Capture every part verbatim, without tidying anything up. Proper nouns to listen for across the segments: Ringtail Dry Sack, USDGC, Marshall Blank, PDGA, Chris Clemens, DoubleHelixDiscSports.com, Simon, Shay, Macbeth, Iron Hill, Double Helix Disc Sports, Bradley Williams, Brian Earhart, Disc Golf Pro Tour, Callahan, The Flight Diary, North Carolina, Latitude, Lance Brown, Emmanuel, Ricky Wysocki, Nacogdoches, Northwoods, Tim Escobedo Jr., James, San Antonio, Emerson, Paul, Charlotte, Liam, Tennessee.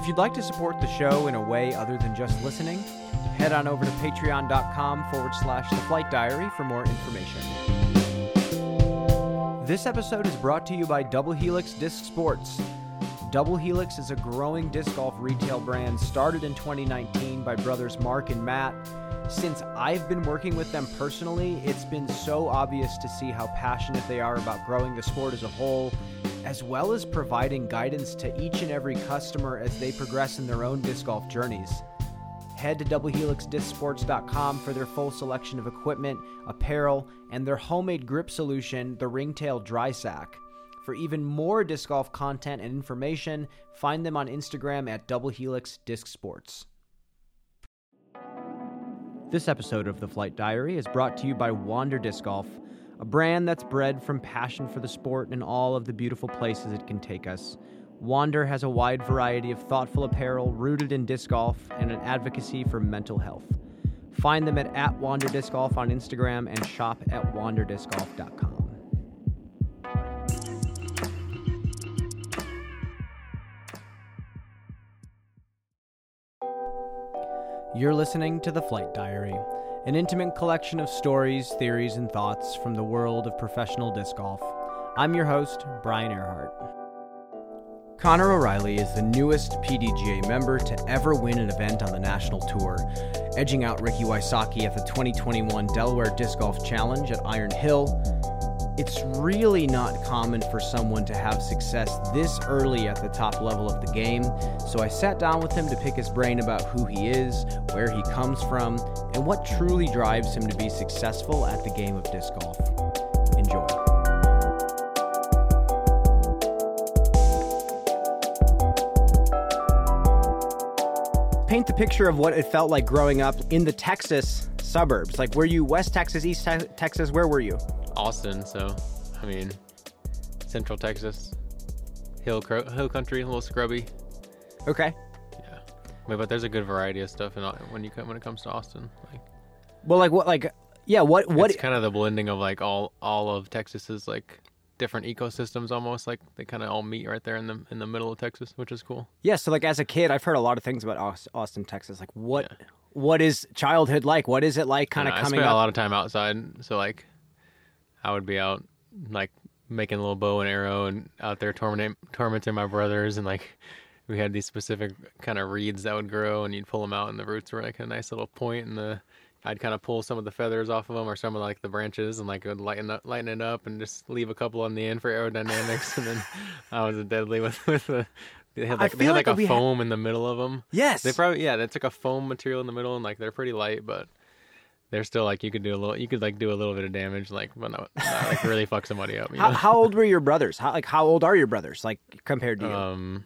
If you'd like to support the show in a way other than just listening, head on over to patreon.com forward slash the flight diary for more information. This episode is brought to you by Double Helix Disc Sports. Double Helix is a growing disc golf retail brand started in twenty nineteen by brothers Mark and Matt. Since I've been working with them personally, it's been so obvious to see how passionate they are about growing the sport as a whole, as well as providing guidance to each and every customer as they progress in their own disc golf journeys. Head to double helix disc sports dot com for their full selection of equipment, apparel, and their homemade grip solution, the Ringtail Dry Sack. For even more disc golf content and information, find them on Instagram at double helix disc sports. This episode of The Flight Diary is brought to you by Wander Disc Golf, a brand that's bred from passion for the sport and all of the beautiful places it can take us. Wander has a wide variety of thoughtful apparel rooted in disc golf and an advocacy for mental health. Find them at, at Wander Disc Golf on Instagram and shop at wander disc golf dot com. You're listening to The Flight Diary, an intimate collection of stories, theories, and thoughts from the world of professional disc golf. I'm your host, Brian Earhart. Connor O'Reilly is the newest P D G A member to ever win an event on the national tour, edging out Ricky Wysocki at the twenty twenty-one Delaware Disc Golf Challenge at Iron Hill. It's really not common for someone to have success this early at the top level of the game, so I sat down with him to pick his brain about who he is, where he comes from, and what truly drives him to be successful at the game of disc golf. Enjoy. Paint the picture of what it felt like growing up in the Texas suburbs. Like, were you West Texas, East Te- Texas? Where were you? Austin, so I mean, Central Texas, hill cro- hill country, a little scrubby. Okay. Yeah, but, but there's a good variety of stuff, and when you when it comes to Austin, like, well, like what, like yeah, what what? It's kind of the blending of like all all of Texas's like different ecosystems, almost like they kind of all meet right there in the in the middle of Texas, which is cool. Yeah. So like as a kid, I've heard a lot of things about Austin, Texas. Like what yeah. what is childhood like? What is it like? Kind of coming. I spent up? a lot of time outside, so like. I would be out, like, making a little bow and arrow and out there tormenting, tormenting my brothers. And, like, we had these specific kind of reeds that would grow, and you'd pull them out, and the roots were, like, a nice little point. And the I'd kind of pull some of the feathers off of them or some of, like, the branches and, like, it would lighten, up, lighten it up and just leave a couple on the end for aerodynamics. And then I was a deadly with, with the... They had like, they had like, like a foam had... in the middle of them. Yes. They probably, yeah, they took a foam material in the middle, and, like, they're pretty light, but... They're still like you could do a little, you could like do a little bit of damage, like but not, not like really fuck somebody up. You know? how, how old were your brothers? How like how old are your brothers? Like compared to you? Um,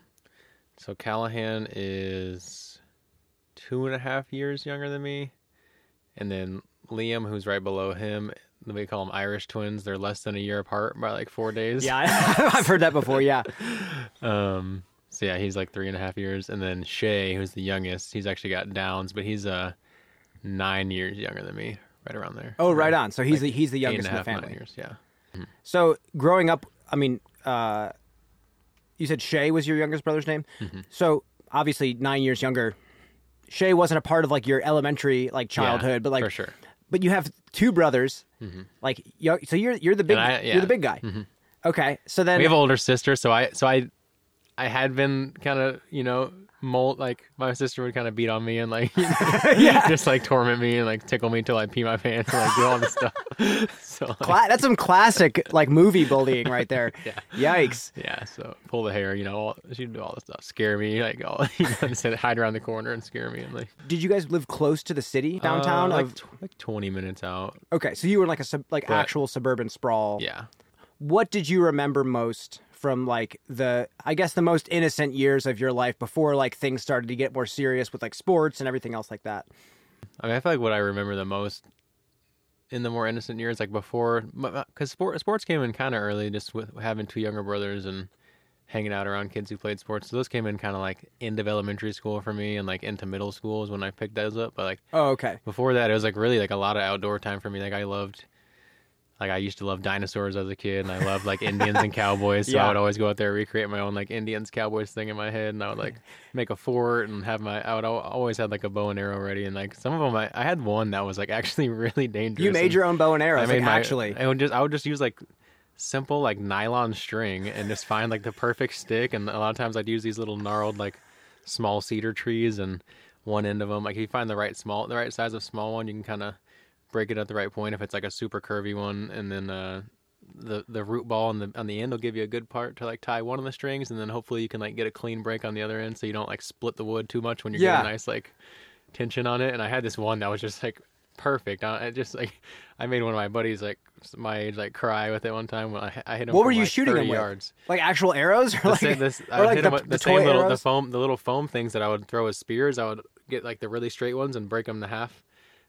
so Callahan is two and a half years younger than me, and then Liam, who's right below him, we call them Irish twins. They're less than a year apart by like four days. Yeah, I, I've heard that before. Yeah. um. So yeah, he's like three and a half years, and then Shay, who's the youngest, he's actually got Downs, but he's a uh, nine years younger than me, right around there. Oh, right, right on. So he's like the, he's the youngest in the family. Years, yeah. Mm-hmm. So growing up, I mean, uh, you said Shay was your youngest brother's name. Mm-hmm. So obviously nine years younger. Shay wasn't a part of like your elementary like childhood, yeah, but like for sure. But you have two brothers. Mm-hmm. Like so you're you're the big I, yeah. you're the big guy. Mm-hmm. Okay. So then we have an older sister, so I so I I had been kind of, you know, mold like my sister would kind of beat on me and like you know, yeah. just like torment me and like tickle me till I pee my pants and like do all this stuff. So like, Cla- that's some classic like movie bullying right there. Yeah. Yikes. Yeah. So pull the hair, you know, all, she'd do all this stuff, scare me, like all you know, just hide around the corner and scare me. And like, did you guys live close to the city downtown? Uh, like of... t- like twenty minutes out. Okay, so you were like a sub- like but, actual suburban sprawl. Yeah. What did you remember most from like the, I guess the most innocent years of your life before like things started to get more serious with like sports and everything else like that? I mean, I feel like what I remember the most in the more innocent years, like before, because sport, sports came in kind of early, just with having two younger brothers and hanging out around kids who played sports. So those came in kind of like end of elementary school for me, and like into middle school is when I picked those up. But like, oh, okay. Before that, it was like really like a lot of outdoor time for me. Like I loved Like, I used to love dinosaurs as a kid, and I loved, like, Indians and cowboys, so yeah. I would always go out there and recreate my own, like, Indians, cowboys thing in my head, and I would, like, make a fort and have my, I would always have, like, a bow and arrow ready, and, like, some of them, I, I had one that was, like, actually really dangerous. You made your own bow and arrows, I made like, my, actually. I would just, I would just use, like, simple, like, nylon string and just find, like, the perfect stick, and a lot of times I'd use these little gnarled, like, small cedar trees, and one end of them, like, if you find the right small, the right size of small one, you can kind of break it at the right point if it's like a super curvy one, and then uh the the root ball on the on the end will give you a good part to like tie one of the strings, and then hopefully you can like get a clean break on the other end so you don't like split the wood too much when you're yeah. getting a nice like tension on it. And I had this one that was just like perfect. I, I just like I made one of my buddies like my age like cry with it one time when I, I hit him. What were you like shooting him with? Yards. Like actual arrows or the like, same, this, or I like hit the, him with the, the same little the foam the little foam things that I would throw as spears. I would get like the really straight ones and break them to half.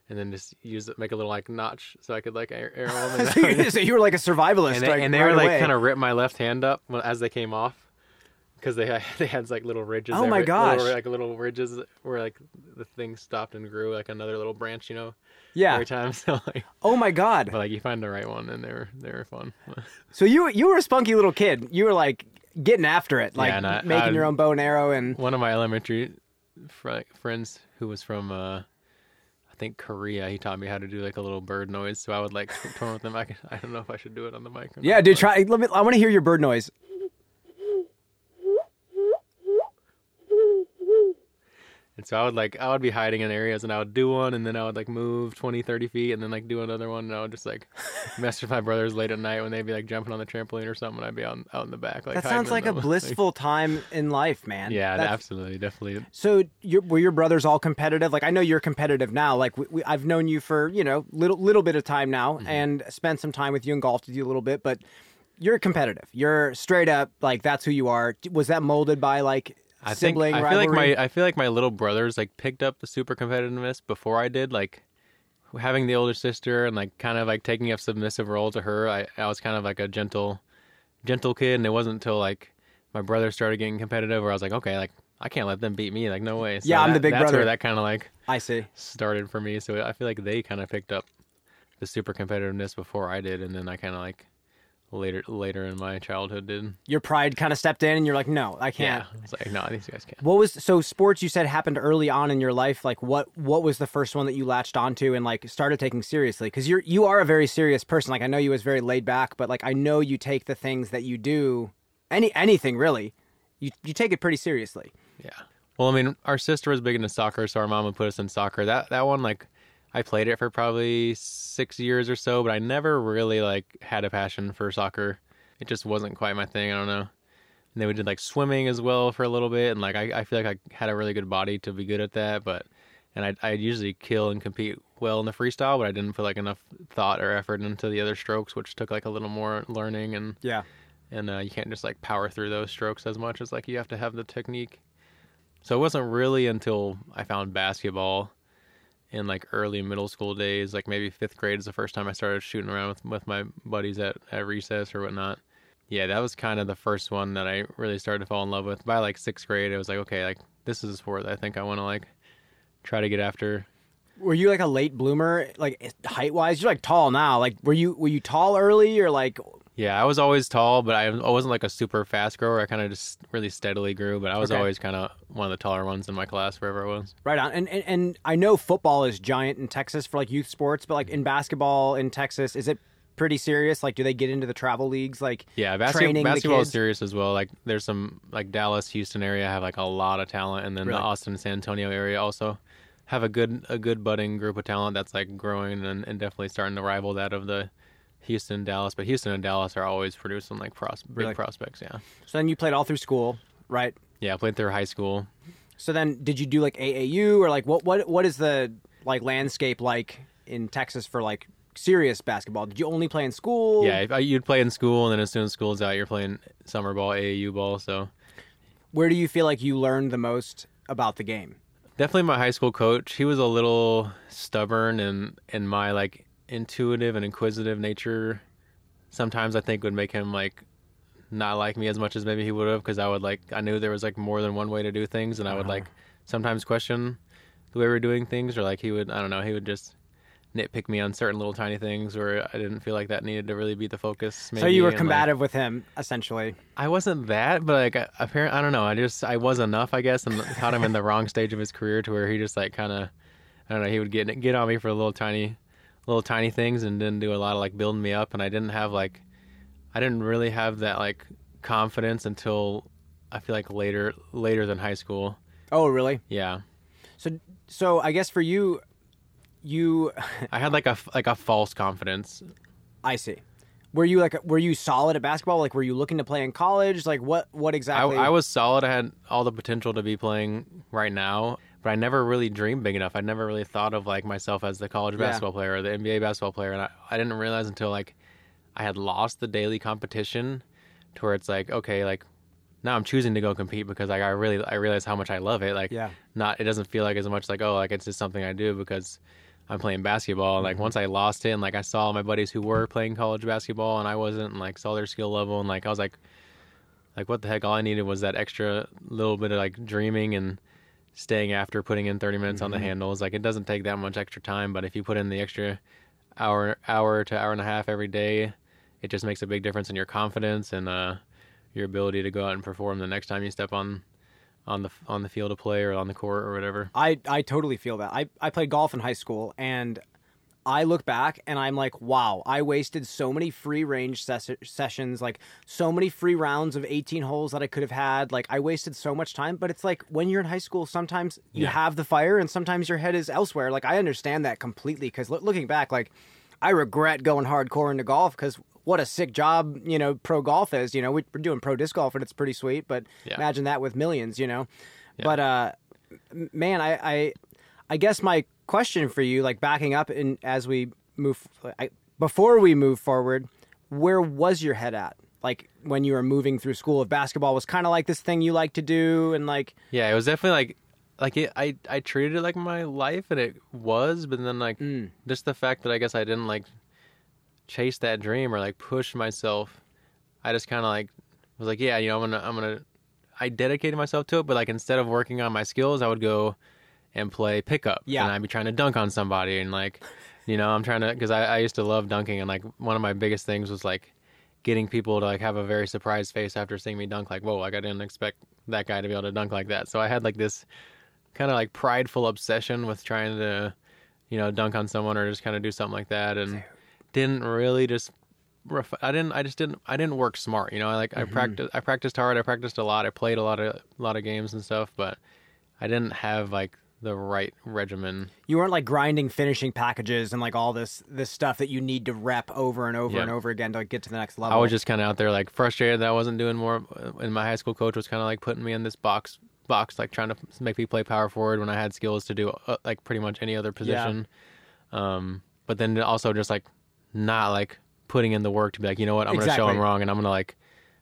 And then just use it, make a little like notch, so I could like air, air them. And so, you, so you were like a survivalist, and they, like, and they right were like kind of rip my left hand up as they came off, because they had, they had like little ridges. Oh there, my gosh! Little, like little ridges where like the thing stopped and grew like another little branch, you know. Yeah. Every time, so like. Oh my god! But like you find the right one, and they were they were fun. So you you were a spunky little kid. You were like getting after it, like yeah, I, making I, your own bow and arrow. And one of my elementary fr- friends who was from. Uh, I think Korea, he taught me how to do like a little bird noise, so I would like turn with them. I don't know if I should do it on the mic or yeah not, dude but... try let me I want to hear your bird noise. And so I would like I would be hiding in areas, and I would do one, and then I would like move twenty, thirty feet, and then like do another one, and I would just like mess with my brothers late at night when they'd be like jumping on the trampoline or something, and I'd be out, out in the back. Like, that sounds like a blissful like, time in life, man. Yeah, That's... absolutely, definitely. So you're, were your brothers all competitive? Like I know you're competitive now. Like we, we, I've known you for, you know, little little bit of time now, mm-hmm. and spent some time with you and golfed with you a little bit, but you're competitive. You're straight up, like that's who you are. Was that molded by like... I think I feel rivalry. like my I feel like my little brothers like picked up the super competitiveness before I did, like having the older sister and like kind of like taking up submissive role to her. I, I was kind of like a gentle gentle kid, and it wasn't until like my brother started getting competitive where I was like, okay, like I can't let them beat me, like no way. So yeah, I'm that, the big that's brother. Where that kind of like I see started for me. So I feel like they kind of picked up the super competitiveness before I did, and then I kind of like. Later later in my childhood did. Your pride kind of stepped in and you're like, no, I can't. Yeah, it's like, no, these guys can't. What was, so sports you said happened early on in your life. Like what, what was the first one that you latched onto and like started taking seriously? Because you're, you are a very serious person. Like I know you was very laid back, but like I know you take the things that you do, any anything really, you you take it pretty seriously. Yeah. Well, I mean, our sister was big into soccer, so our mom would put us in soccer. That, that one, like, I played it for probably six years or so, but I never really, like, had a passion for soccer. It just wasn't quite my thing. I don't know. And then we did, like, swimming as well for a little bit. And, like, I, I feel like I had a really good body to be good at that. But And I'd, I'd usually kill and compete well in the freestyle, but I didn't put, like, enough thought or effort into the other strokes, which took, like, a little more learning. And yeah, and uh, you can't just, like, power through those strokes as much as, like, you have to have the technique. So it wasn't really until I found basketball in like early middle school days, like maybe fifth grade is the first time I started shooting around with, with my buddies at, at recess or whatnot. Yeah, that was kind of the first one that I really started to fall in love with. By like sixth grade, it was like, okay, like this is a sport that I think I want to like try to get after. Were you like a late bloomer, like height wise? You're like tall now. Like were you were you tall early or like? Yeah, I was always tall, but I wasn't like a super fast grower. I kind of just really steadily grew, but I was okay. always kind of one of the taller ones in my class, wherever I was. Right on. And, and and I know football is giant in Texas for like youth sports, but like in basketball in Texas, is it pretty serious? Like, do they get into the travel leagues? Like, yeah, basket- training basketball the kids? Is serious as well. Like, there's some like Dallas, Houston area have like a lot of talent, and then really? The Austin, San Antonio area also have a good a good budding group of talent that's like growing and, and definitely starting to rival that of the Houston, Dallas, but Houston and Dallas are always producing like pros- big like, prospects, yeah. So then you played all through school, right? Yeah, I played through high school. So then, did you do like A A U or like what? What? What is the like landscape like in Texas for like serious basketball? Did you only play in school? Yeah, you'd play in school, and then as soon as school's out, you're playing summer ball, A A U ball. So, where do you feel like you learned the most about the game? Definitely my high school coach. He was a little stubborn, and and my like. intuitive and inquisitive nature sometimes I think would make him like not like me as much as maybe he would have, because I would like I knew there was like more than one way to do things, and I would like sometimes question the way we were doing things, or like he would I don't know he would just nitpick me on certain little tiny things where I didn't feel like that needed to really be the focus. Maybe. So you were and combative like, with him, essentially. I wasn't that, but like I, apparently, I don't know. I just I was enough, I guess, and caught him in the wrong stage of his career to where he just like kind of, I don't know, he would get get on me for little tiny, little tiny things and didn't do a lot of like building me up. And I didn't have like, I didn't really have that like confidence until I feel like later later than high school. Oh, really? Yeah. So so I guess for you. You, I had like a like a false confidence. I see. Were you like were you solid at basketball? Like, were you looking to play in college? Like, what what exactly? I, I was solid. I had all the potential to be playing right now, but I never really dreamed big enough. I never really thought of like myself as the college basketball yeah. player or the N B A basketball player, and I, I didn't realize until like I had lost the daily competition, to where it's like okay, like now I'm choosing to go compete because like I really I realize how much I love it. Like, yeah. not it doesn't feel like as much like oh like it's just something I do because I'm playing basketball. Like, once I lost it, and, like, I saw my buddies who were playing college basketball, and I wasn't, and, like, saw their skill level, and, like, I was like, like, what the heck? All I needed was that extra little bit of, like, dreaming and staying after, putting in thirty minutes mm-hmm. on the handles. Like, it doesn't take that much extra time, but if you put in the extra hour hour to hour and a half every day, it just makes a big difference in your confidence and uh, your ability to go out and perform the next time you step on on the on the field of play or on the court or whatever. I, I totally feel that. I, I played golf in high school, and I look back, and I'm like, wow, I wasted so many free-range ses- sessions, like so many free rounds of eighteen holes that I could have had. Like, I wasted so much time, but it's like when you're in high school, sometimes you yeah. have the fire, and sometimes your head is elsewhere. Like, I understand that completely, because lo- looking back, like, I regret going hardcore into golf because what a sick job, you know, pro golf is. You know, we're doing pro disc golf and it's pretty sweet, but yeah. imagine that with millions, you know. Yeah. But, uh, man, I, I I guess my question for you, like backing up in, as we move, I, before we move forward, where was your head at? Like when you were moving through school, if basketball was kind of like this thing you like to do and like... Yeah, it was definitely like... Like, it, I, I treated it like my life, and it was, but then, like, mm. just the fact that I guess I didn't, like, chase that dream or, like, push myself, I just kind of, like, was like, yeah, you know, I'm going to, I'm going to, I dedicated myself to it, but, like, instead of working on my skills, I would go and play pickup. Yeah. And I'd be trying to dunk on somebody, and, like, you know, I'm trying to, because I, I used to love dunking, and, like, one of my biggest things was, like, getting people to, like, have a very surprised face after seeing me dunk, like, whoa, like, I didn't expect that guy to be able to dunk like that. So I had, like, this kind of like prideful obsession with trying to, you know, dunk on someone or just kind of do something like that, and didn't really just ref- I didn't I just didn't I didn't work smart, you know. I like mm-hmm. I practiced I practiced hard I practiced a lot I played a lot of a lot of games and stuff, but I didn't have like the right regimen. You weren't like grinding finishing packages and like all this this stuff that you need to rep over and over yep. and over again to like get to the next level. I was just kind of out there like frustrated that I wasn't doing more, and my high school coach was kind of like putting me in this box box like trying to make me play power forward when I had skills to do uh, like pretty much any other position yeah. um but then also just like not like putting in the work to be like, you know what, I'm exactly. gonna show him wrong, and I'm gonna like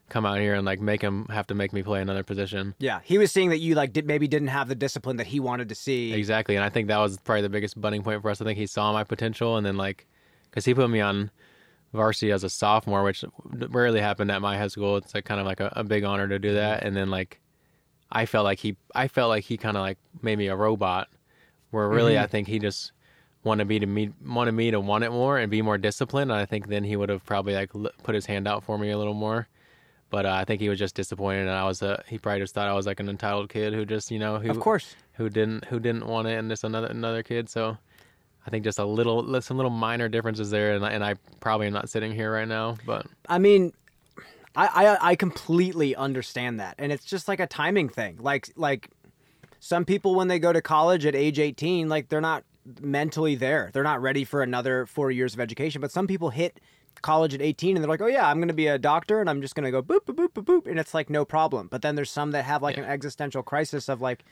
come out here and like make him have to make me play another position. Yeah, he was seeing that you like did maybe didn't have the discipline that he wanted to see. Exactly. And I think that was probably the biggest butting point for us. I think he saw my potential, and then like because he put me on varsity as a sophomore, which rarely happened at my high school. It's like kind of like a, a big honor to do that, and then like I felt like he, I felt like he kind of like made me a robot, where really mm-hmm. I think he just wanted me to meet, wanted me to want it more and be more disciplined. And I think then he would have probably like l- put his hand out for me a little more, but uh, I think he was just disappointed. And I was, uh, he probably just thought I was like an entitled kid who just, you know, who, of course, who didn't, who didn't want it, and just another, another kid. So I think just a little, some little minor differences there. And I, and I probably am not sitting here right now, but I mean, I, I I completely understand that, and it's just like a timing thing. Like like some people when they go to college at age eighteen, like they're not mentally there. They're not ready for another four years of education. But some people hit college at eighteen and they're like, oh yeah, I'm going to be a doctor, and I'm just going to go boop boop boop boop boop, and it's like no problem. But then there's some that have like yeah. an existential crisis of like,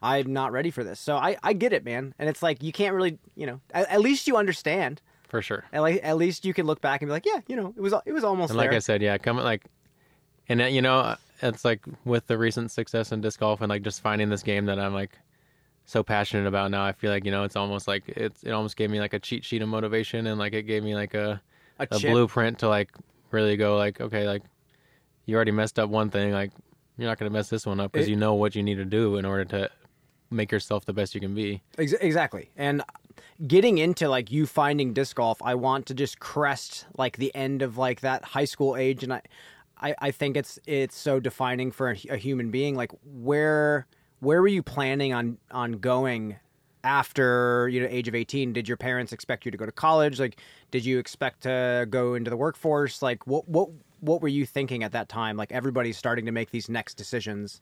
I'm not ready for this. So I I get it, man. And it's like you can't really, you know, at, at least you understand. For sure. At, le- at least you can look back and be like, yeah, you know, it was it was almost and like there. I said, yeah, coming like, and you know, it's like with the recent success in disc golf and like just finding this game that I'm like so passionate about now, I feel like, you know, it's almost like it's it almost gave me like a cheat sheet of motivation, and like it gave me like a a, a blueprint to like really go like, okay, like you already messed up one thing, like you're not going to mess this one up because you know what you need to do in order to make yourself the best you can be. Ex- exactly. And getting into like you finding disc golf, I want to just crest like the end of like that high school age. And I, I, I think it's, it's so defining for a, a human being. Like where, where were you planning on, on going after, you know, age of eighteen? Did your parents expect you to go to college? Like, did you expect to go into the workforce? Like what, what, what were you thinking at that time? Like everybody's starting to make these next decisions.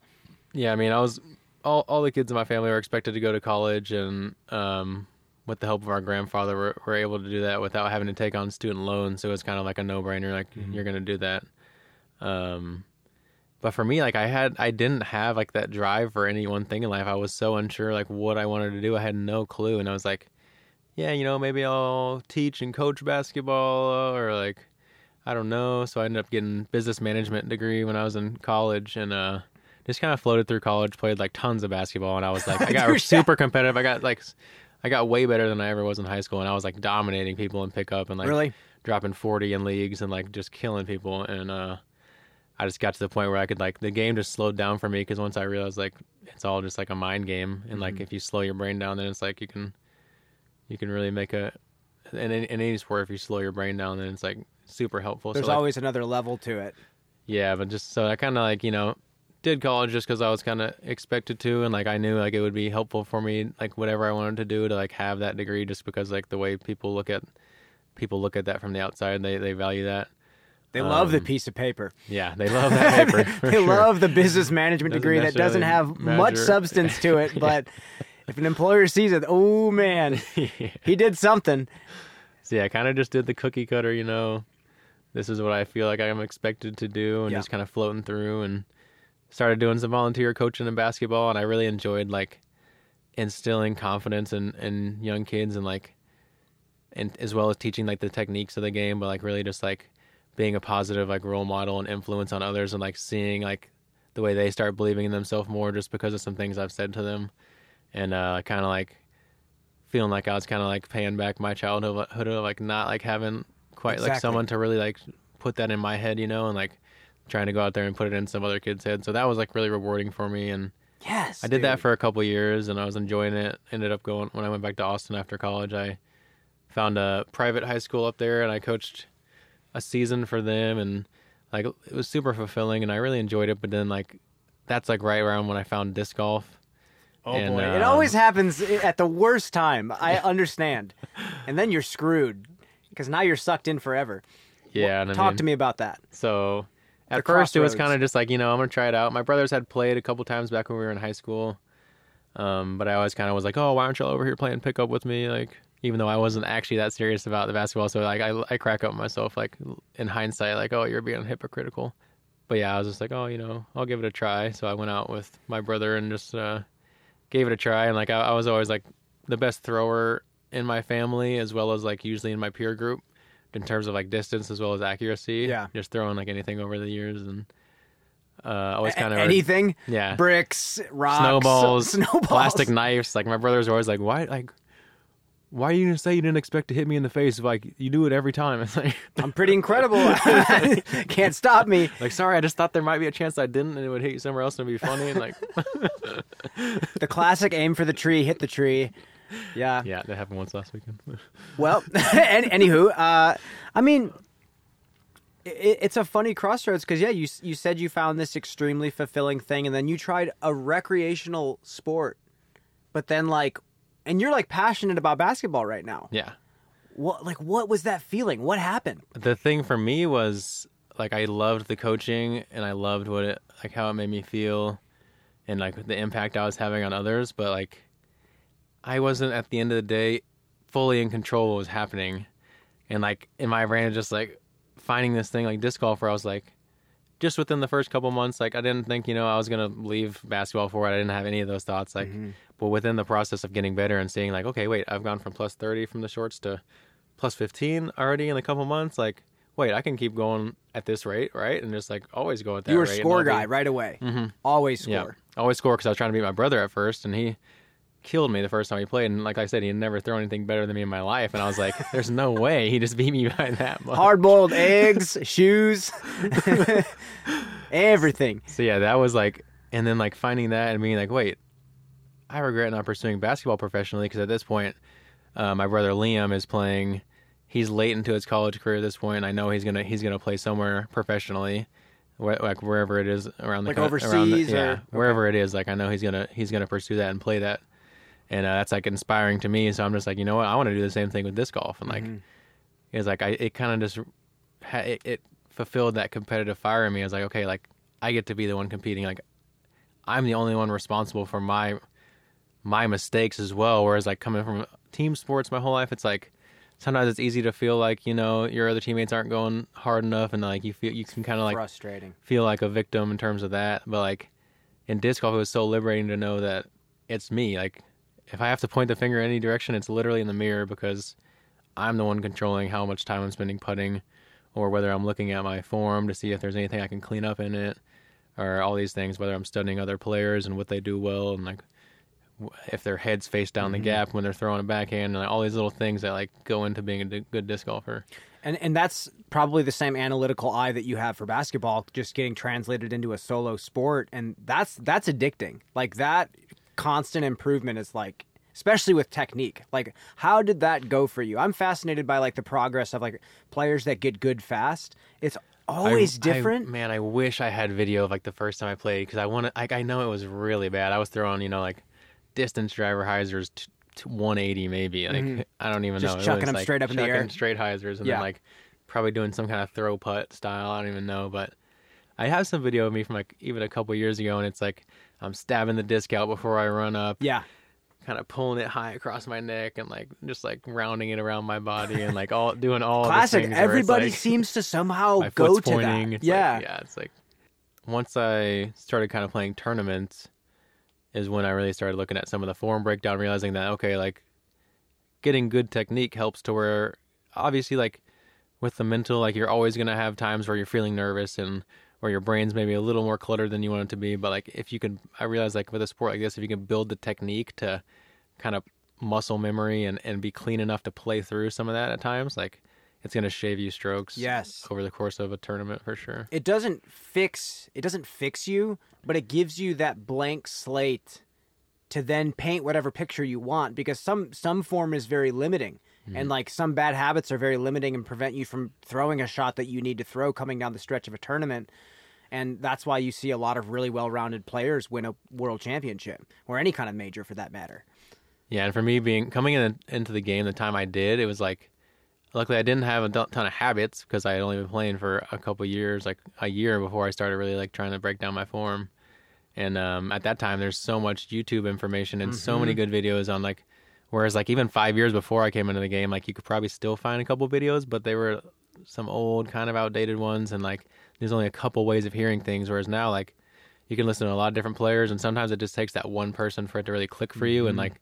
Yeah. I mean, I was, all, all the kids in my family were expected to go to college, and, um, with the help of our grandfather, we're, we're able to do that without having to take on student loans. So it's kind of like a no brainer. Like mm-hmm. you're going to do that. Um, but for me, like I had, I didn't have like that drive for any one thing in life. I was so unsure like what I wanted to do. I had no clue. And I was like, yeah, you know, maybe I'll teach and coach basketball, or like, I don't know. So I ended up getting a business management degree when I was in college, and, uh, just kind of floated through college, played like tons of basketball. And I was like, I got super competitive. I got like, I got way better than I ever was in high school, and I was like dominating people in pickup and like really? dropping forty in leagues and like just killing people. And uh, I just got to the point where I could like the game just slowed down for me, because once I realized like it's all just like a mind game, and mm-hmm. like if you slow your brain down, then it's like you can you can really make a and in any sport if you slow your brain down, then it's like super helpful. There's so, like, always another level to it. Yeah, but just so I kind of like you know. did college just because I was kind of expected to, and like I knew like it would be helpful for me, like whatever I wanted to do, to like have that degree, just because like the way people look at people look at that from the outside, they they value that. They um, love the piece of paper. Yeah, they love that paper. they sure. love the business management degree that doesn't have measure. much substance to it, but if an employer sees it, oh man, yeah. he did something. So yeah, I kind of just did the cookie cutter, you know, this is what I feel like I'm expected to do, and yeah. just kind of floating through, and started doing some volunteer coaching in basketball, and I really enjoyed like instilling confidence in, in young kids, and like, and as well as teaching like the techniques of the game, but like really just like being a positive like role model and influence on others, and like seeing like the way they start believing in themselves more just because of some things I've said to them, and uh, kind of like feeling like I was kind of like paying back my childhood of like not like having quite exactly. like someone to really like put that in my head, you know, and like trying to go out there and put it in some other kid's head. So that was like really rewarding for me. And yes, I did dude. that for a couple of years, and I was enjoying it. Ended up going, when I went back to Austin after college, I found a private high school up there, and I coached a season for them, and like it was super fulfilling, and I really enjoyed it. But then like, that's like right around when I found disc golf. Oh and, boy. Uh, it always happens at the worst time. I understand. And then you're screwed, because now you're sucked in forever. Yeah. Well, talk I mean, to me about that. So At first, it was kind of just like, you know, I'm going to try it out. My brothers had played a couple times back when we were in high school. Um, but I always kind of was like, oh, why aren't y'all over here playing pickup with me? Like, even though I wasn't actually that serious about the basketball. So, like, I, I crack up myself, like, in hindsight, like, oh, you're being hypocritical. But, yeah, I was just like, oh, you know, I'll give it a try. So I went out with my brother and just uh, gave it a try. And, like, I, I was always, like, the best thrower in my family, as well as, like, usually in my peer group, in terms of like distance as well as accuracy. Yeah. Just throwing like anything over the years, and uh, always kind of anything. Re- yeah. Bricks, rocks, snowballs, snowballs, plastic knives. Like my brothers were always like, why, like, why are you going to say you didn't expect to hit me in the face? Like you do it every time. It's like, I'm pretty incredible. Can't stop me. Like, sorry, I just thought there might be a chance I didn't, and it would hit you somewhere else and it'd be funny. And like the classic aim for the tree, hit the tree. Yeah. Yeah, that happened once last weekend. Well, and, anywho, uh, I mean, it, it's a funny crossroads because, yeah, you you said you found this extremely fulfilling thing, and then you tried a recreational sport, but then, like, and you're, like, passionate about basketball right now. Yeah. What Like, what was that feeling? What happened? The thing for me was, like, I loved the coaching, and I loved what it, like, how it made me feel, and, like, the impact I was having on others, but, like, I wasn't, at the end of the day, fully in control of what was happening. And, like, in my brain, just, like, finding this thing, like, disc golf, where I was, like, just within the first couple months, like, I didn't think, you know, I was going to leave basketball for it. I didn't have any of those thoughts. Like, mm-hmm. But within the process of getting better and seeing, like, okay, wait, I've gone from plus thirty from the shorts to plus fifteen already in a couple months. Like, wait, I can keep going at this rate, right? And just, like, always go at that rate. You were a score guy be... right away. Mm-hmm. Always score. Yeah, always score, because I was trying to beat my brother at first, and he killed me the first time he played, and like I said, he had never thrown anything better than me in my life, and I was like, there's no way he just beat me by that much. Hard-boiled eggs, shoes, everything. So yeah, that was like, and then like finding that and being like, wait, I regret not pursuing basketball professionally, because at this point Uh, my brother Liam is playing. He's late into his college career at this point. I know he's gonna he's gonna play somewhere professionally, wh- like wherever it is around the like co- overseas, around the, yeah, or, okay. wherever it is. Like I know he's gonna he's gonna pursue that and play that, and uh, that's like inspiring to me. So I'm just like, you know what, I want to do the same thing with disc golf, and like mm-hmm. it's like I it kind of just ha- it, it fulfilled that competitive fire in me. I was like, okay, like I get to be the one competing. Like I'm the only one responsible for my my mistakes as well. Whereas like coming from team sports my whole life, it's like sometimes it's easy to feel like, you know, your other teammates aren't going hard enough, and like you feel you can kind of like frustrating feel like a victim in terms of that. But like in disc golf, it was so liberating to know that it's me. Like if I have to point the finger in any direction, it's literally in the mirror, because I'm the one controlling how much time I'm spending putting, or whether I'm looking at my form to see if there's anything I can clean up in it, or all these things, whether I'm studying other players and what they do well, and like if their heads face down the mm-hmm. gap when they're throwing a backhand, and like all these little things that like go into being a d- good disc golfer. And and that's probably the same analytical eye that you have for basketball, just getting translated into a solo sport. And that's, that's addicting. Like that constant improvement is like, especially with technique, like how did that go for you? I'm fascinated by like the progress of like players that get good fast. It's always I, different. I, man, I wish I had video of like the first time I played, because I want to, I, I know it was really bad. I was throwing, you know, like distance driver hyzers t- t- one eighty maybe, like mm-hmm. I don't even just know. Just chucking them like straight up in the air. Straight hyzers, and yeah. then like probably doing some kind of throw putt style. I don't even know, but I have some video of me from like even a couple years ago, and it's like I'm stabbing the disc out before I run up. Yeah. Kind of pulling it high across my neck and like just like rounding it around my body and like all doing all classic. Everybody like, seems to somehow go to pointing. That. It's yeah, like, yeah. It's like once I started kind of playing tournaments is when I really started looking at some of the form breakdown, realizing that okay, like getting good technique helps to where obviously like with the mental, like you're always gonna have times where you're feeling nervous and where your brain's maybe a little more cluttered than you want it to be. But like if you can, I realized like with a sport like this, if you can build the technique to kind of muscle memory and, and be clean enough to play through some of that at times, like it's going to shave you strokes yes. over the course of a tournament for sure. It doesn't fix, it doesn't fix you, but it gives you that blank slate to then paint whatever picture you want, because some, some form is very limiting. And, like, some bad habits are very limiting and prevent you from throwing a shot that you need to throw coming down the stretch of a tournament. And that's why you see a lot of really well-rounded players win a world championship, or any kind of major for that matter. Yeah, and for me, being coming in, into the game the time I did, it was like, luckily I didn't have a ton of habits because I had only been playing for a couple years, like a year before I started really, like, trying to break down my form. And um, at that time, there's so much YouTube information and mm-hmm. so many good videos on, like, whereas, like, even five years before I came into the game, like, you could probably still find a couple videos, but they were some old, kind of outdated ones, and, like, there's only a couple ways of hearing things, whereas now, like, you can listen to a lot of different players, and sometimes it just takes that one person for it to really click for you, mm-hmm. and, like,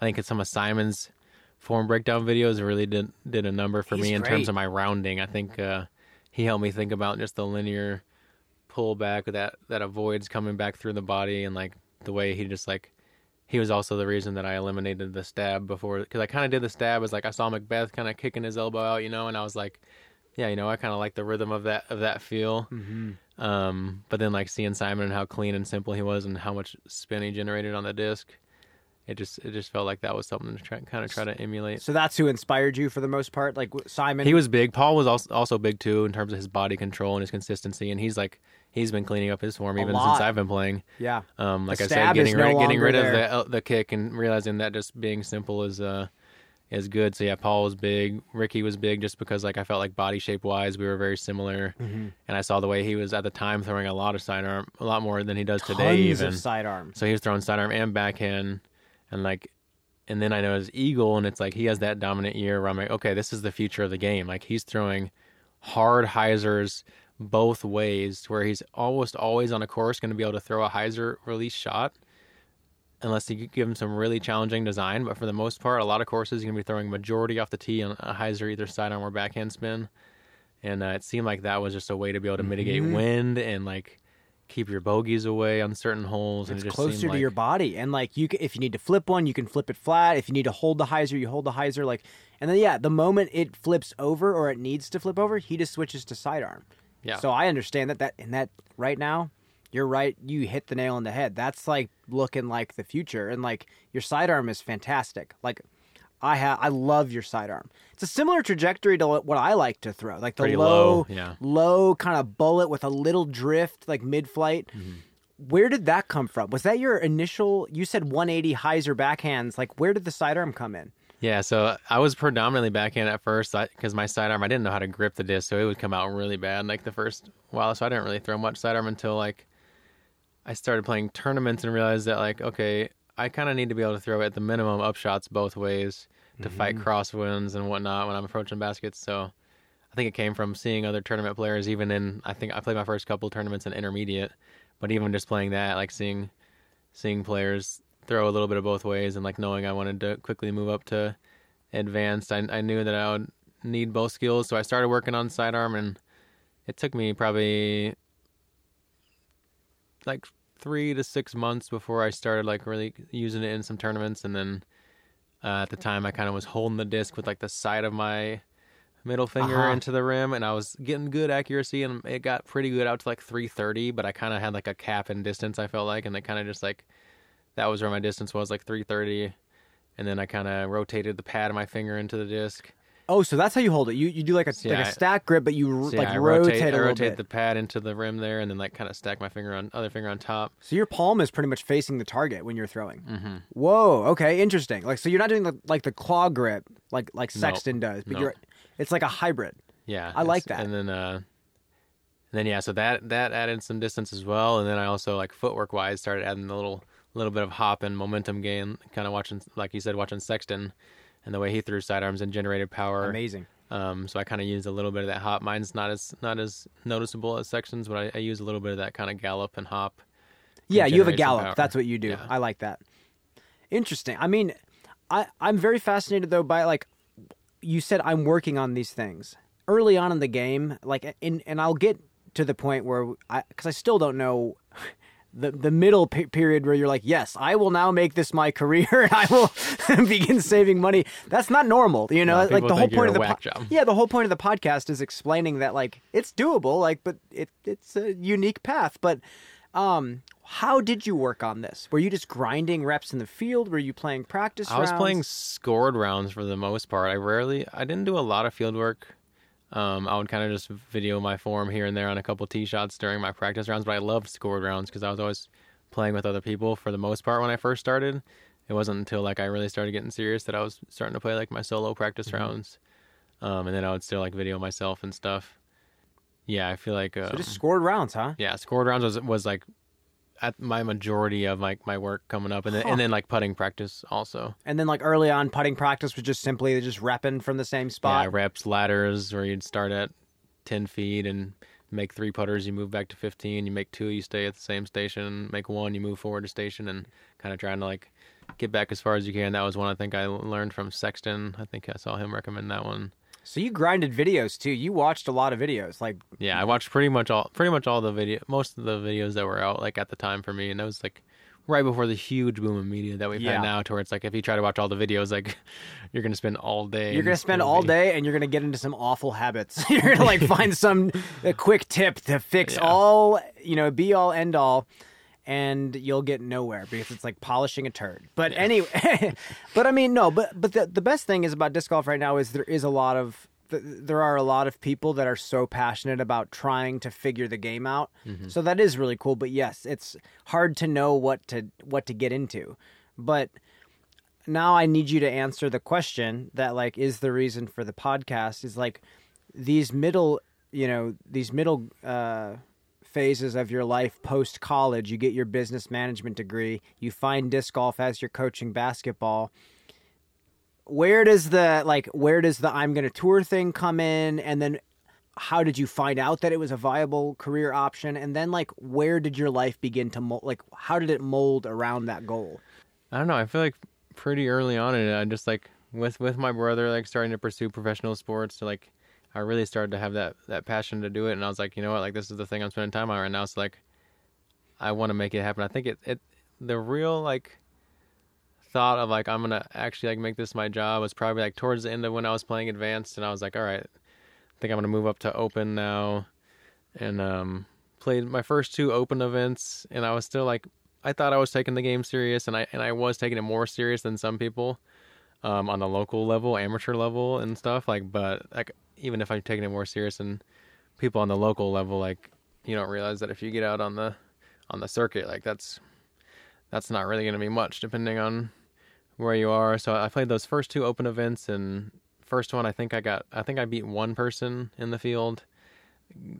I think it's some of Simon's form breakdown videos really did did a number for He's me in great. terms of my rounding. I think uh, he helped me think about just the linear pullback that, that avoids coming back through the body, and, like, the way he just, like, he was also the reason that I eliminated the stab before, because I kind of did the stab as like I saw Macbeth kind of kicking his elbow out, you know, and I was like, yeah, you know, I kind of like the rhythm of that of that feel. Mm-hmm. Um, but then like seeing Simon and how clean and simple he was, and how much spin he generated on the disc, it just it just felt like that was something to try, kind of try to emulate. So that's who inspired you for the most part, like Simon. He was big. Paul was also also big too in terms of his body control and his consistency, and he's like. He's been cleaning up his form even since I've been playing. Yeah. Um, like I said, getting rid, getting rid of the uh, the kick and realizing that just being simple is uh is good. So yeah, Paul was big. Ricky was big just because like I felt like body shape wise we were very similar, mm-hmm. and I saw the way he was at the time throwing a lot of sidearm, a lot more than he does Tons today even. Tons of sidearm. So he was throwing sidearm and backhand, and like, and then I know his eagle, and it's like he has that dominant year where I'm like, okay, this is the future of the game. Like he's throwing hard hyzers both ways, where he's almost always on a course going to be able to throw a hyzer release shot unless you give him some really challenging design. But for the most part, a lot of courses you're going to be throwing majority off the tee on a hyzer, either sidearm or backhand spin. And uh, it seemed like that was just a way to be able to mitigate mm-hmm. wind and like keep your bogeys away on certain holes. It's and it just closer to like... your body. And like you, can, if you need to flip one, you can flip it flat. If you need to hold the hyzer, you hold the hyzer. Like, and then, yeah, the moment it flips over or it needs to flip over, he just switches to sidearm. Yeah. So I understand that, that and that right now, you're right. You hit the nail on the head. That's like looking like the future. And like your sidearm is fantastic. Like I have. I love your sidearm. It's a similar trajectory to what I like to throw, like the Pretty low, low, yeah. low kind of bullet with a little drift, like mid-flight. Mm-hmm. Where did that come from? Was that your initial? You said one eighty hyzer backhands. Like, where did the sidearm come in? Yeah, so I was predominantly backhand at first because my sidearm, I didn't know how to grip the disc, so it would come out really bad like the first while. So I didn't really throw much sidearm until like I started playing tournaments and realized that like, okay, I kind of need to be able to throw at the minimum upshots both ways to mm-hmm. fight crosswinds and whatnot when I'm approaching baskets. So I think it came from seeing other tournament players, even in, I think I played my first couple of tournaments in intermediate, but even just playing that, like seeing seeing players throw a little bit of both ways and like knowing I wanted to quickly move up to advanced, I, I knew that I would need both skills. So I started working on sidearm, and it took me probably like three to six months before I started like really using it in some tournaments. And then uh, at the time I kind of was holding the disc with like the side of my middle finger uh-huh. into the rim, and I was getting good accuracy, and it got pretty good out to like three thirty, but I kind of had like a cap in distance, I felt like, and it kind of just like, that was where my distance was, like three thirty, and then I kind of rotated the pad of my finger into the disc. Oh, so that's how you hold it. You you do like a so like yeah, a stack grip, but you so like yeah, rotate, rotate a I rotate bit. the pad into the rim there, and then like kind of stack my finger on other finger on top. So your palm is pretty much facing the target when you're throwing. Mm-hmm. Whoa, okay, interesting. Like so, you're not doing the, like the claw grip like like Sexton nope. does, but nope. you're it's like a hybrid. Yeah, I like that. And then uh, and then yeah, so that that added some distance as well, and then I also like footwork wise started adding the little. little bit of hop and momentum gain, kind of watching, like you said, watching Sexton and the way he threw sidearms and generated power. Amazing. Um, so I kind of used a little bit of that hop. Mine's not as not as noticeable as Sexton's, but I, I use a little bit of that kind of gallop and hop. Yeah, you have a gallop. That's what you do. Yeah. I like that. Interesting. I mean, I, I'm very fascinated, though, by, like, you said I'm working on these things. Early on in the game, like, in, and I'll get to the point where, I because I still don't know... The the middle pe- period where you're like, yes, I will now make this my career and I will begin saving money. That's not normal, you know. No, like the whole point of the po- yeah, the whole point of the podcast is explaining that like it's doable, like, but it it's a unique path. But um, how did you work on this? Were you just grinding reps in the field? Were you playing practice? I rounds? was playing scored rounds for the most part. I rarely, I didn't do a lot of field work. Um, I would kind of just video my form here and there on a couple tee shots during my practice rounds, but I loved scored rounds because I was always playing with other people for the most part when I first started. It wasn't until like I really started getting serious that I was starting to play like my solo practice mm-hmm. rounds. Um, and then I would still like video myself and stuff. Yeah, I feel like... Um, so just scored rounds, huh? Yeah, scored rounds was was like at my majority of like my work coming up, and then, huh. and then like putting practice also. And then like early on, putting practice was just simply just repping from the same spot. Yeah, reps, ladders, where you'd start at ten feet and make three putters, you move back to fifteen, you make two, you stay at the same station, make one, you move forward to station, and kind of trying to like get back as far as you can. That was one I think I learned from Sexton. I think I saw him recommend that one. So you grinded videos too. You watched a lot of videos, like yeah, I watched pretty much all, pretty much all the video, most of the videos that were out like at the time for me, and that was like right before the huge boom of media that we've yeah. had now, to where it's like if you try to watch all the videos, like you're gonna spend all day. You're gonna spend all day, and you're gonna get into some awful habits. You're gonna like find some a quick tip to fix yeah. all, you know, be all end all, and you'll get nowhere because it's like polishing a turd. But yeah. anyway, but I mean, no, but but the, the best thing is about disc golf right now is there is a lot of, there are a lot of people that are so passionate about trying to figure the game out. Mm-hmm. So that is really cool. But yes, it's hard to know what to, what to get into. But now I need you to answer the question that like is the reason for the podcast is like these middle, you know, these middle, uh, phases of your life post college. You get your business management degree, you find disc golf as you're coaching basketball. Where does the like where does the I'm gonna tour thing come in, and then how did you find out that it was a viable career option, and then like where did your life begin to mold, like how did it mold around that goal? I don't know, I feel like pretty early on in it, I just like with with my brother like starting to pursue professional sports, to like I really started to have that, that passion to do it. And I was like, you know what, like this is the thing I'm spending time on right now. So like, I want to make it happen. I think it, it, the real like thought of like, I'm going to actually like make this my job was probably like towards the end of when I was playing advanced, and I was like, all right, I think I'm going to move up to open now. And, um, played my first two open events, and I was still like, I thought I was taking the game serious, and I, and I was taking it more serious than some people. um, on the local level, amateur level and stuff. Like, but like, even if I'm taking it more serious and people on the local level, like, you don't realize that if you get out on the, on the circuit, like that's, that's not really going to be much depending on where you are. So I played those first two open events, and first one, I think I got, I think I beat one person in the field,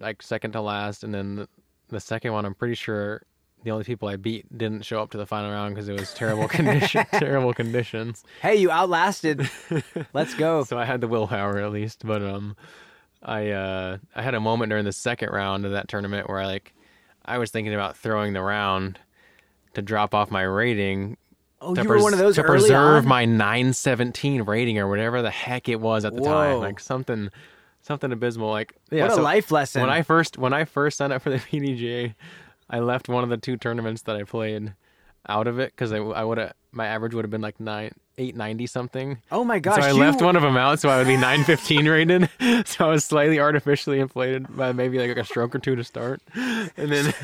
like second to last. And then the, the second one, I'm pretty sure the only people I beat didn't show up to the final round because it was terrible condition, terrible conditions. Hey, you outlasted. Let's go. So I had the willpower at least, but, um, I, uh, I had a moment during the second round of that tournament where I like, I was thinking about throwing the round to drop off my rating. Oh, you pres- were one of those to early preserve on? My nine seventeen rating or whatever the heck it was at the Whoa. time, like something, something abysmal. Like yeah, what a so life lesson. When I first, when I first signed up for the P D G A, I left one of the two tournaments that I played out of it because I, I would have my average would have been like nine. eight ninety something. Oh my gosh. And so I you... left one of them out so I would be nine fifteen rated. So I was slightly artificially inflated by maybe like a stroke or two to start. And then